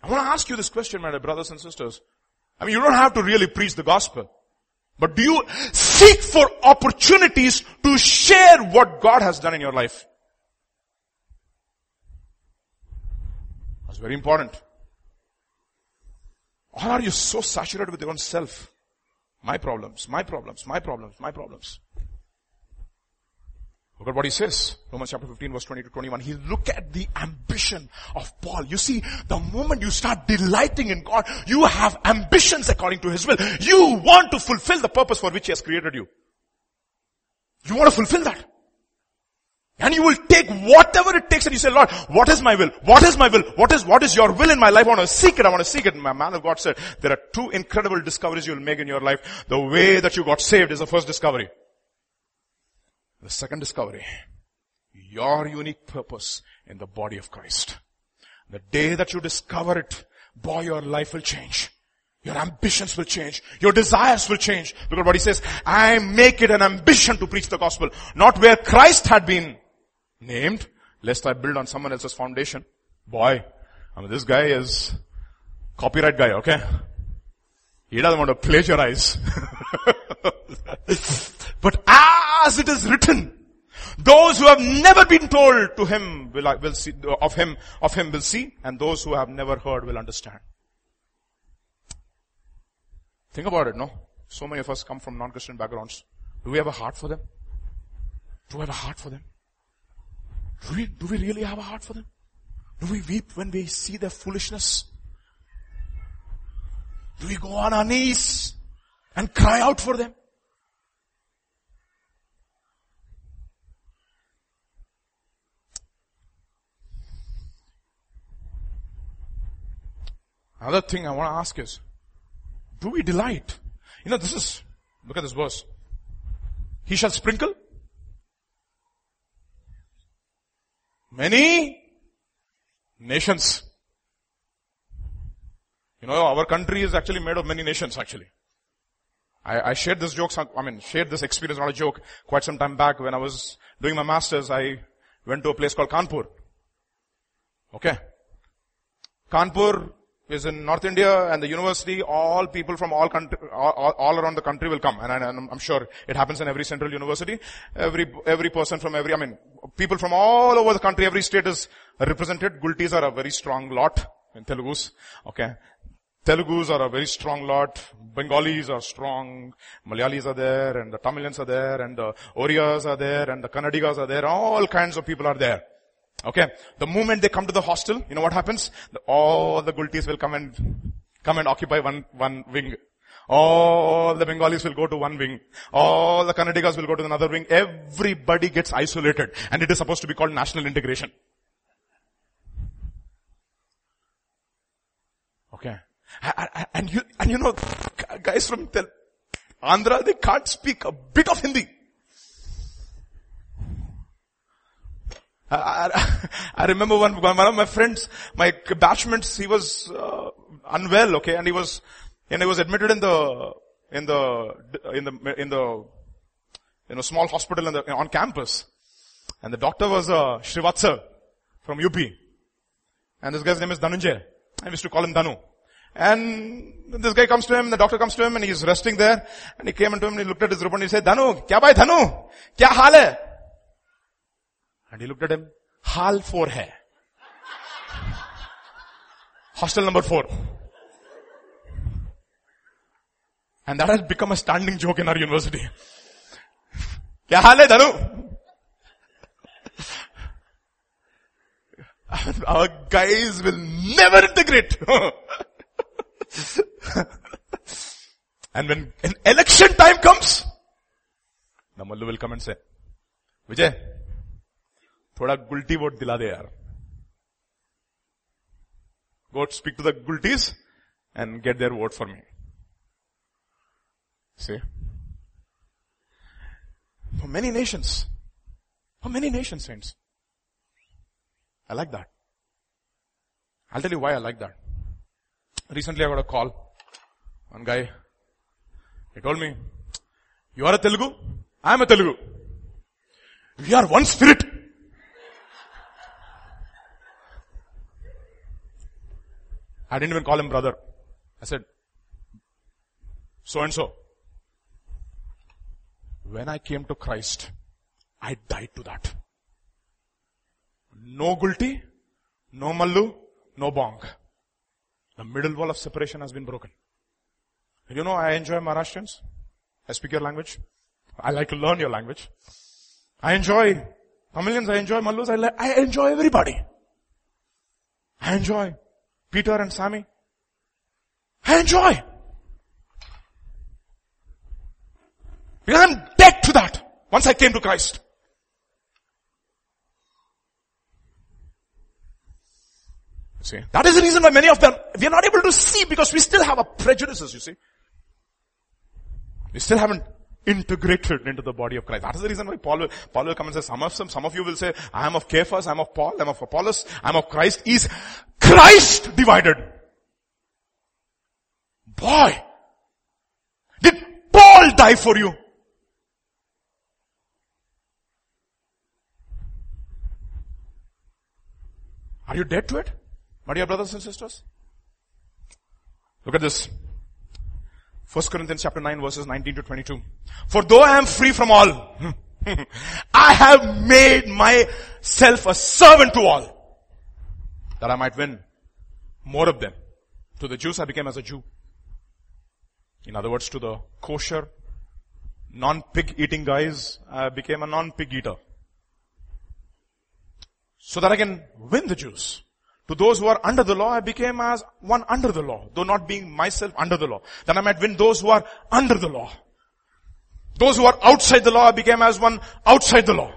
I want to ask you this question, my dear brothers and sisters. I mean, you don't have to really preach the gospel. But do you seek for opportunities to share what God has done in your life? That's very important. Or are you so saturated with your own self? My problems, my problems, my problems, my problems. Look at what he says. Romans chapter fifteen verse twenty to twenty-one. He look at the ambition of Paul. You see, the moment you start delighting in God, you have ambitions according to His will. You want to fulfill the purpose for which He has created you. You want to fulfill that. And you will take whatever it takes and you say, Lord, what is my will? What is my will? What is, what is your will in my life? I want to seek it. I want to seek it. My man of God said, there are two incredible discoveries you'll make in your life. The way that you got saved is the first discovery. The second discovery, your unique purpose in the body of Christ. The day that you discover it, boy, your life will change. Your ambitions will change. Your desires will change. Look at what he says. I make it an ambition to preach the gospel. Not where Christ had been named, lest I build on someone else's foundation. Boy, I mean, this guy is copyright guy, okay? He doesn't want to plagiarize. But as it is written, those who have never been told to him will, will see, of him, of him will see, and those who have never heard will understand. Think about it, no? So many of us come from non-Christian backgrounds. Do we have a heart for them? Do we have a heart for them? Do we, do we really have a heart for them? Do we weep when we see their foolishness? Do we go on our knees and cry out for them? Another thing I want to ask is, do we delight? You know, this is, look at this verse. He shall sprinkle many nations. You know, our country is actually made of many nations, actually. I, I shared this joke, I mean, shared this experience, not a joke, quite some time back when I was doing my master's. I went to a place called Kanpur. Okay. Kanpur is in North India, and the university, all people from all country, all, all around the country will come. And, I, and I'm sure it happens in every central university. Every, every person from every, I mean, people from all over the country, every state is represented. Gultis are a very strong lot in Telugus. Okay. Telugus are a very strong lot. Bengalis are strong. Malayalis are there, and the Tamilians are there, and the Orias are there, and the Kannadigas are there. All kinds of people are there. Okay. The moment they come to the hostel, you know what happens? The, all the Gultis will come and, come and occupy one, one wing. All the Bengalis will go to one wing. All the Kannadigas will go to another wing. Everybody gets isolated. And it is supposed to be called national integration. Okay. And, and you, and you know, guys from Tel- Andhra, they can't speak a bit of Hindi. I, I remember one, one of my friends, my batchmates, he was uh, unwell, okay, and he was, and he was admitted in the, in the, in the, in the, you know, small hospital in the, on campus. And the doctor was uh, Srivatsa from U P. And this guy's name is Dhanunjay. I used to call him Dhanu. And this guy comes to him, the doctor comes to him, and he's resting there. And he came into him and he looked at his robe and he said, Dhanu, kya bhai Dhanu? Kya haal hai? And he looked at him, Hal four hai. Hostel number four. And that has become a standing joke in our university. Kya hal hai Dhanu? Our guys will never integrate. And when an election time comes, Namallu will come and say, Vijay, thoda gulti vote dila de yaar. Go speak to the gultis and get their vote for me. See? For many nations. For many nations, saints. I like that. I'll tell you why I like that. Recently I got a call. One guy, he told me, you are a Telugu, I am a Telugu. We are one spirit. I didn't even call him brother. I said, so and so. When I came to Christ, I died to that. No gulti, no mallu, no bong. The middle wall of separation has been broken. You know, I enjoy Maharashtrians. I speak your language. I like to learn your language. I enjoy Tamilians. I enjoy Mallus. I, like, I enjoy everybody. I enjoy Peter and Sammy. I enjoy. Because I'm dead to that. once I came to Christ. See, that is the reason why many of them, we are not able to see because we still have our prejudices, you see. We still haven't integrated into the body of Christ. That is the reason why Paul will, Paul will come and say, some of them, some of you will say, I am of Cephas, I am of Paul, I am of Apollos, I am of Christ. Is Christ divided? Boy, did Paul die for you? Are you dead to it? My dear brothers and sisters, look at this. First Corinthians chapter nine verses nineteen to twenty-two. For though I am free from all, I have made myself a servant to all, that I might win more of them. To the Jews I became as a Jew. In other words, to the kosher, non-pig eating guys, I became a non-pig eater. So that I can win the Jews. To those who are under the law, I became as one under the law, though not being myself under the law, that I might win those who are under the law. Those who are outside the law, I became as one outside the law,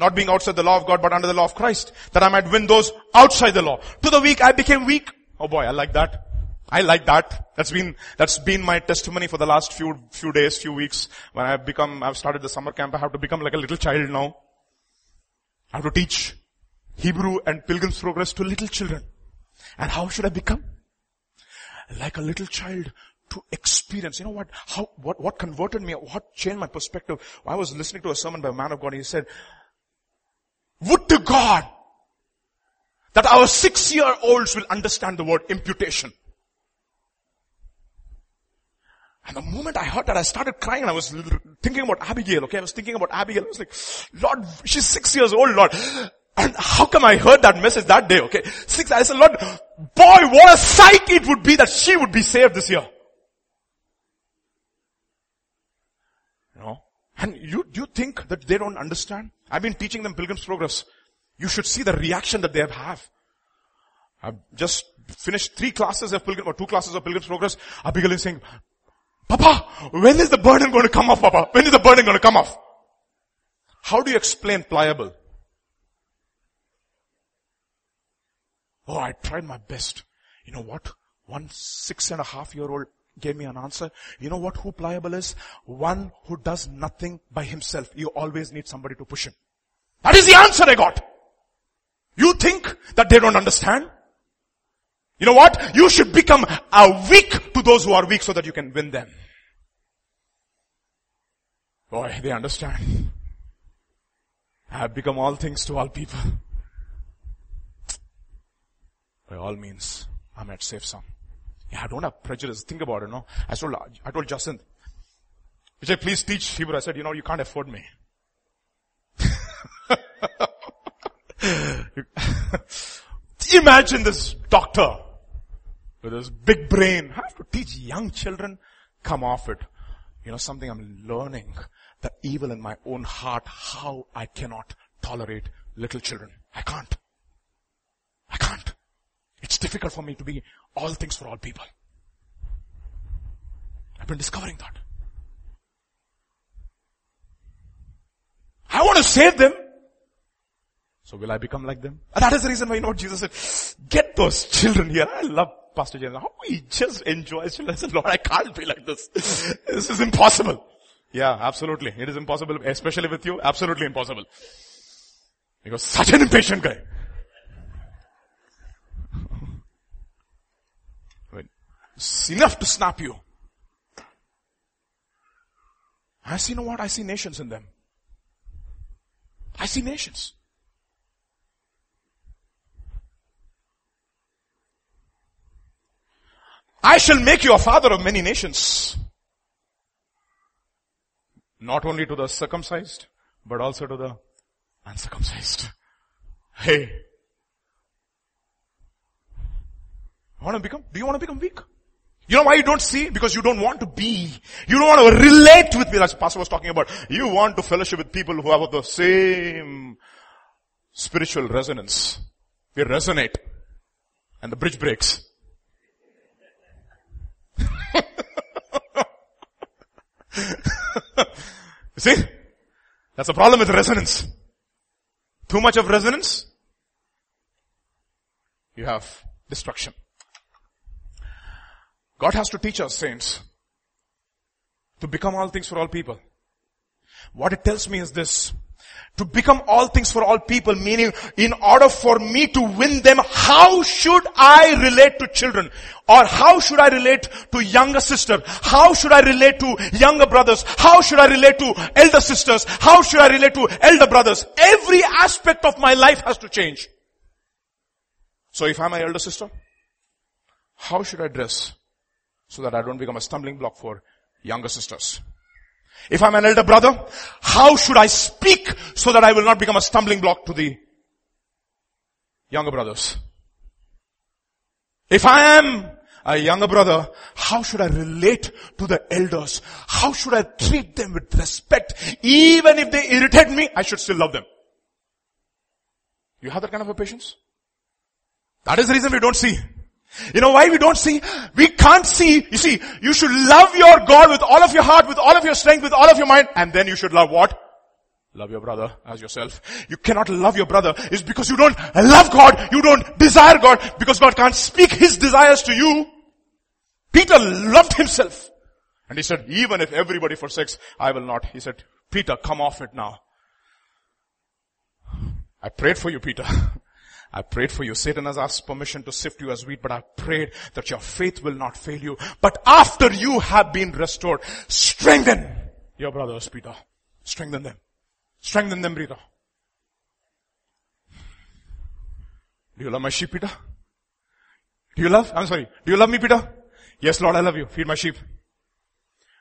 not being outside the law of God, but under the law of Christ, that I might win those outside the law. To the weak, I became weak. Oh boy, I like that. I like that. That's been, that's been my testimony for the last few, few days, few weeks. When I've become, I've started the summer camp, I have to become like a little child now. I have to teach Hebrew and Pilgrim's Progress to little children. And how should I become? Like a little child to experience. You know what, how, what, what converted me, what changed my perspective? I was listening to a sermon by a man of God. He said, would to God that our six-year-olds will understand the word imputation. And the moment I heard that, I started crying. I was thinking about Abigail, okay? I was thinking about Abigail. I was like, Lord, she's six years old, Lord. And how come I heard that message that day, okay? Six, I said, Lord, boy, what a sight it would be that she would be saved this year. You know? And you, do you think that they don't understand? I've been teaching them Pilgrim's Progress. You should see the reaction that they have. I've just finished three classes of Pilgrim, or two classes of Pilgrim's Progress. Abigail is saying, Papa, when is the burden going to come off, Papa? When is the burden going to come off? How do you explain pliable? Oh, I tried my best. You know what? One six and a half year old gave me an answer. You know what? Who pliable is? One who does nothing by himself. You always need somebody to push him. That is the answer I got. You think that they don't understand? You know what? You should become a weak to those who are weak so that you can win them. Boy, they understand. I have become all things to all people. By all means, I might save some. Yeah, I don't have prejudice. Think about it, no? I told, I told Jacinth, Vijay, please teach Hebrew. I said, you know, you can't afford me. Imagine this doctor with his big brain. I have to teach young children. Come off it. You know something, I'm learning the evil in my own heart, how I cannot tolerate little children. I can't. I can't. It's difficult for me to be all things for all people. I've been discovering that. I want to save them. So will I become like them? And that is the reason why, you know what Jesus said? Get those children here. I love Pastor James. How he just enjoys children. I said, Lord, I can't be like this. This is impossible. Yeah, absolutely. It is impossible, especially with you. Absolutely impossible. Because such an impatient guy. It's enough to snap you. I see, you know what? I see nations in them. I see nations. I shall make you a father of many nations. Not only to the circumcised, but also to the uncircumcised. Hey. Want to become? Do you want to become weak? You know why you don't see? Because you don't want to be. You don't want to relate with me, as the pastor was talking about. You want to fellowship with people who have the same spiritual resonance. We resonate. And the bridge breaks. You see? That's the problem with resonance. Too much of resonance, you have destruction. God has to teach us, saints, to become all things for all people. What it tells me is this. To become all things for all people, meaning in order for me to win them, how should I relate to children? Or how should I relate to younger sister? How should I relate to younger brothers? How should I relate to elder sisters? How should I relate to elder brothers? Every aspect of my life has to change. So if I'm my elder sister, how should I dress so that I don't become a stumbling block for younger sisters? If I'm an elder brother, how should I speak so that I will not become a stumbling block to the younger brothers? If I am a younger brother, how should I relate to the elders? How should I treat them with respect? Even if they irritate me, I should still love them. You have that kind of a patience? That is the reason we don't see. You know why we don't see? We can't see. You see, you should love your God with all of your heart, with all of your strength, with all of your mind. And then you should love what? Love your brother as yourself. You cannot love your brother. It's because you don't love God. You don't desire God. Because God can't speak His desires to you. Peter loved himself. And he said, even if everybody forsakes, I will not. He said, Peter, come off it now. I prayed for you, Peter. I prayed for you. Satan has asked permission to sift you as wheat, but I prayed that your faith will not fail you. But after you have been restored, strengthen your brothers, Peter. Strengthen them. Strengthen them, Peter. Do you love my sheep, Peter? Do you love? I'm sorry. Do you love me, Peter? Yes, Lord, I love you. Feed my sheep.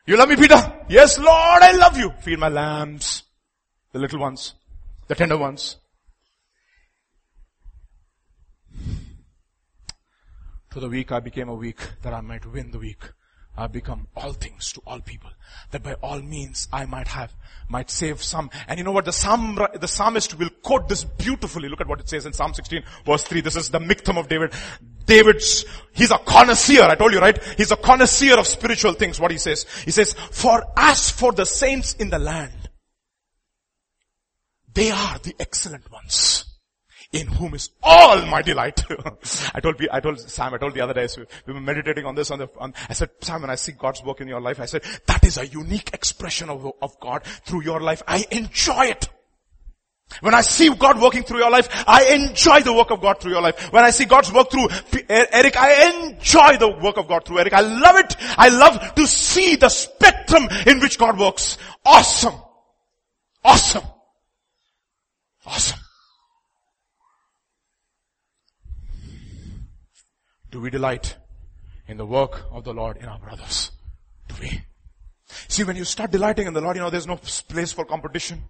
You love me, Peter? Yes, Lord, I love you. Feed my lambs. The little ones. The tender ones. To the weak, I became a weak, that I might win the weak. I become all things to all people, that by all means I might have, might save some. And you know what? The psalm, the psalmist will quote this beautifully. Look at what it says in Psalm sixteen, verse three. This is the miktam of David. David's, he's a connoisseur. I told you, right? He's a connoisseur of spiritual things. What he says, he says, for as for the saints in the land, they are the excellent ones. In whom is all my delight. I told I told Sam, I told the other day, so we were meditating on this. On the, on, I said, Sam, when I see God's work in your life, I said, that is a unique expression of, of God through your life. I enjoy it. When I see God working through your life, I enjoy the work of God through your life. When I see God's work through Eric, I enjoy the work of God through Eric. I love it. I love to see the spectrum in which God works. Awesome. Awesome. Awesome. Do we delight in the work of the Lord in our brothers? Do we? See, when you start delighting in the Lord, you know, there's no place for competition.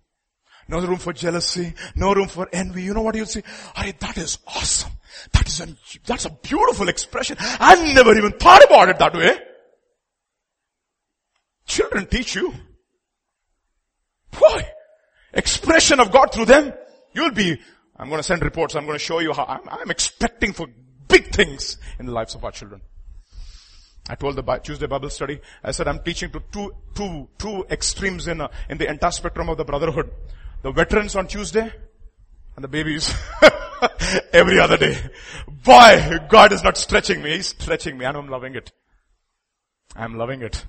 No room for jealousy. No room for envy. You know what you'll see? Hey, that is awesome. That is a, that's a beautiful expression. I never even thought about it that way. Children teach you. Boy, expression of God through them. You'll be, I'm going to send reports. I'm going to show you how I'm, I'm expecting for big things in the lives of our children. I told the Tuesday Bible study, I said I'm teaching to two, two, two extremes in, a, in the entire spectrum of the brotherhood. The veterans on Tuesday and the babies every other day. Boy, God is not stretching me. He's stretching me and I'm loving it. I'm loving it.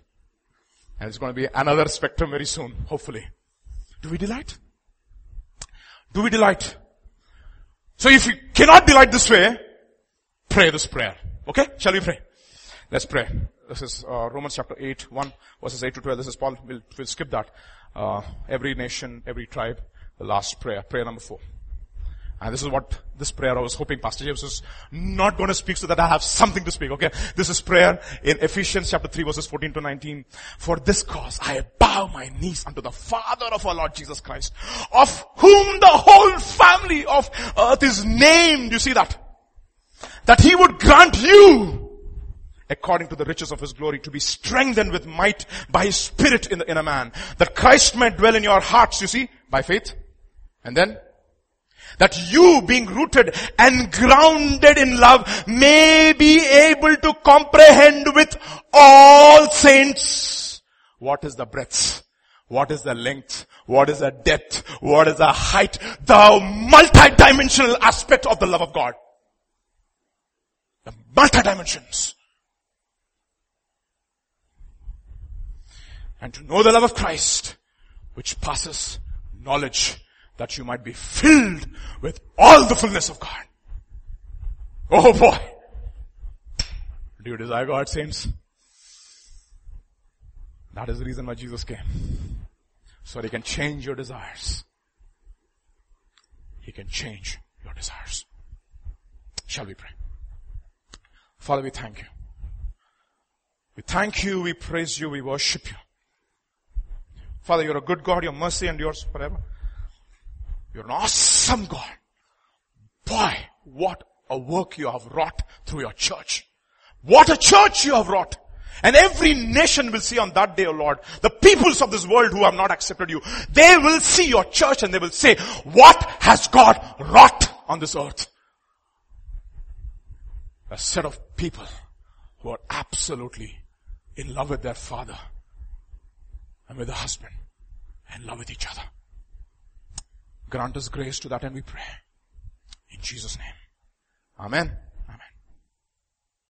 And it's going to be another spectrum very soon, hopefully. Do we delight? Do we delight? So if you cannot delight this way, pray this prayer. Okay? Shall we pray? Let's pray. This is uh, Romans chapter eight, one, verses eight to twelve. This is Paul. We'll, we'll skip that. Uh, every nation, every tribe, the last prayer. Prayer number four. And this is what, this prayer I was hoping Pastor James is not going to speak so that I have something to speak. Okay? This is prayer in Ephesians chapter three, verses fourteen to nineteen. For this cause I bow my knees unto the Father of our Lord Jesus Christ, of whom the whole family of earth is named. You see that? That He would grant you, according to the riches of His glory, to be strengthened with might by His Spirit in the inner man. That Christ may dwell in your hearts, you see, by faith. And then, that you, being rooted and grounded in love, may be able to comprehend with all saints what is the breadth, What is the length? What is the depth? What is the height? The multi-dimensional aspect of the love of God. The multi-dimensions. And to know the love of Christ, which passes knowledge, that you might be filled with all the fullness of God. Oh boy. Do you desire God, saints? That is the reason why Jesus came. So He can change your desires. He can change your desires. Shall we pray? Father, we thank you. We thank you, we praise you, we worship you. Father, you're a good God, your mercy endures forever. You're an awesome God. Boy, what a work you have wrought through your church. What a church you have wrought. And every nation will see on that day, O Lord, the peoples of this world who have not accepted you. They will see your church and they will say, what has God wrought on this earth? A set of people who are absolutely in love with their father and with their husband and in love with each other. Grant us grace to that, and we pray in Jesus' name. Amen.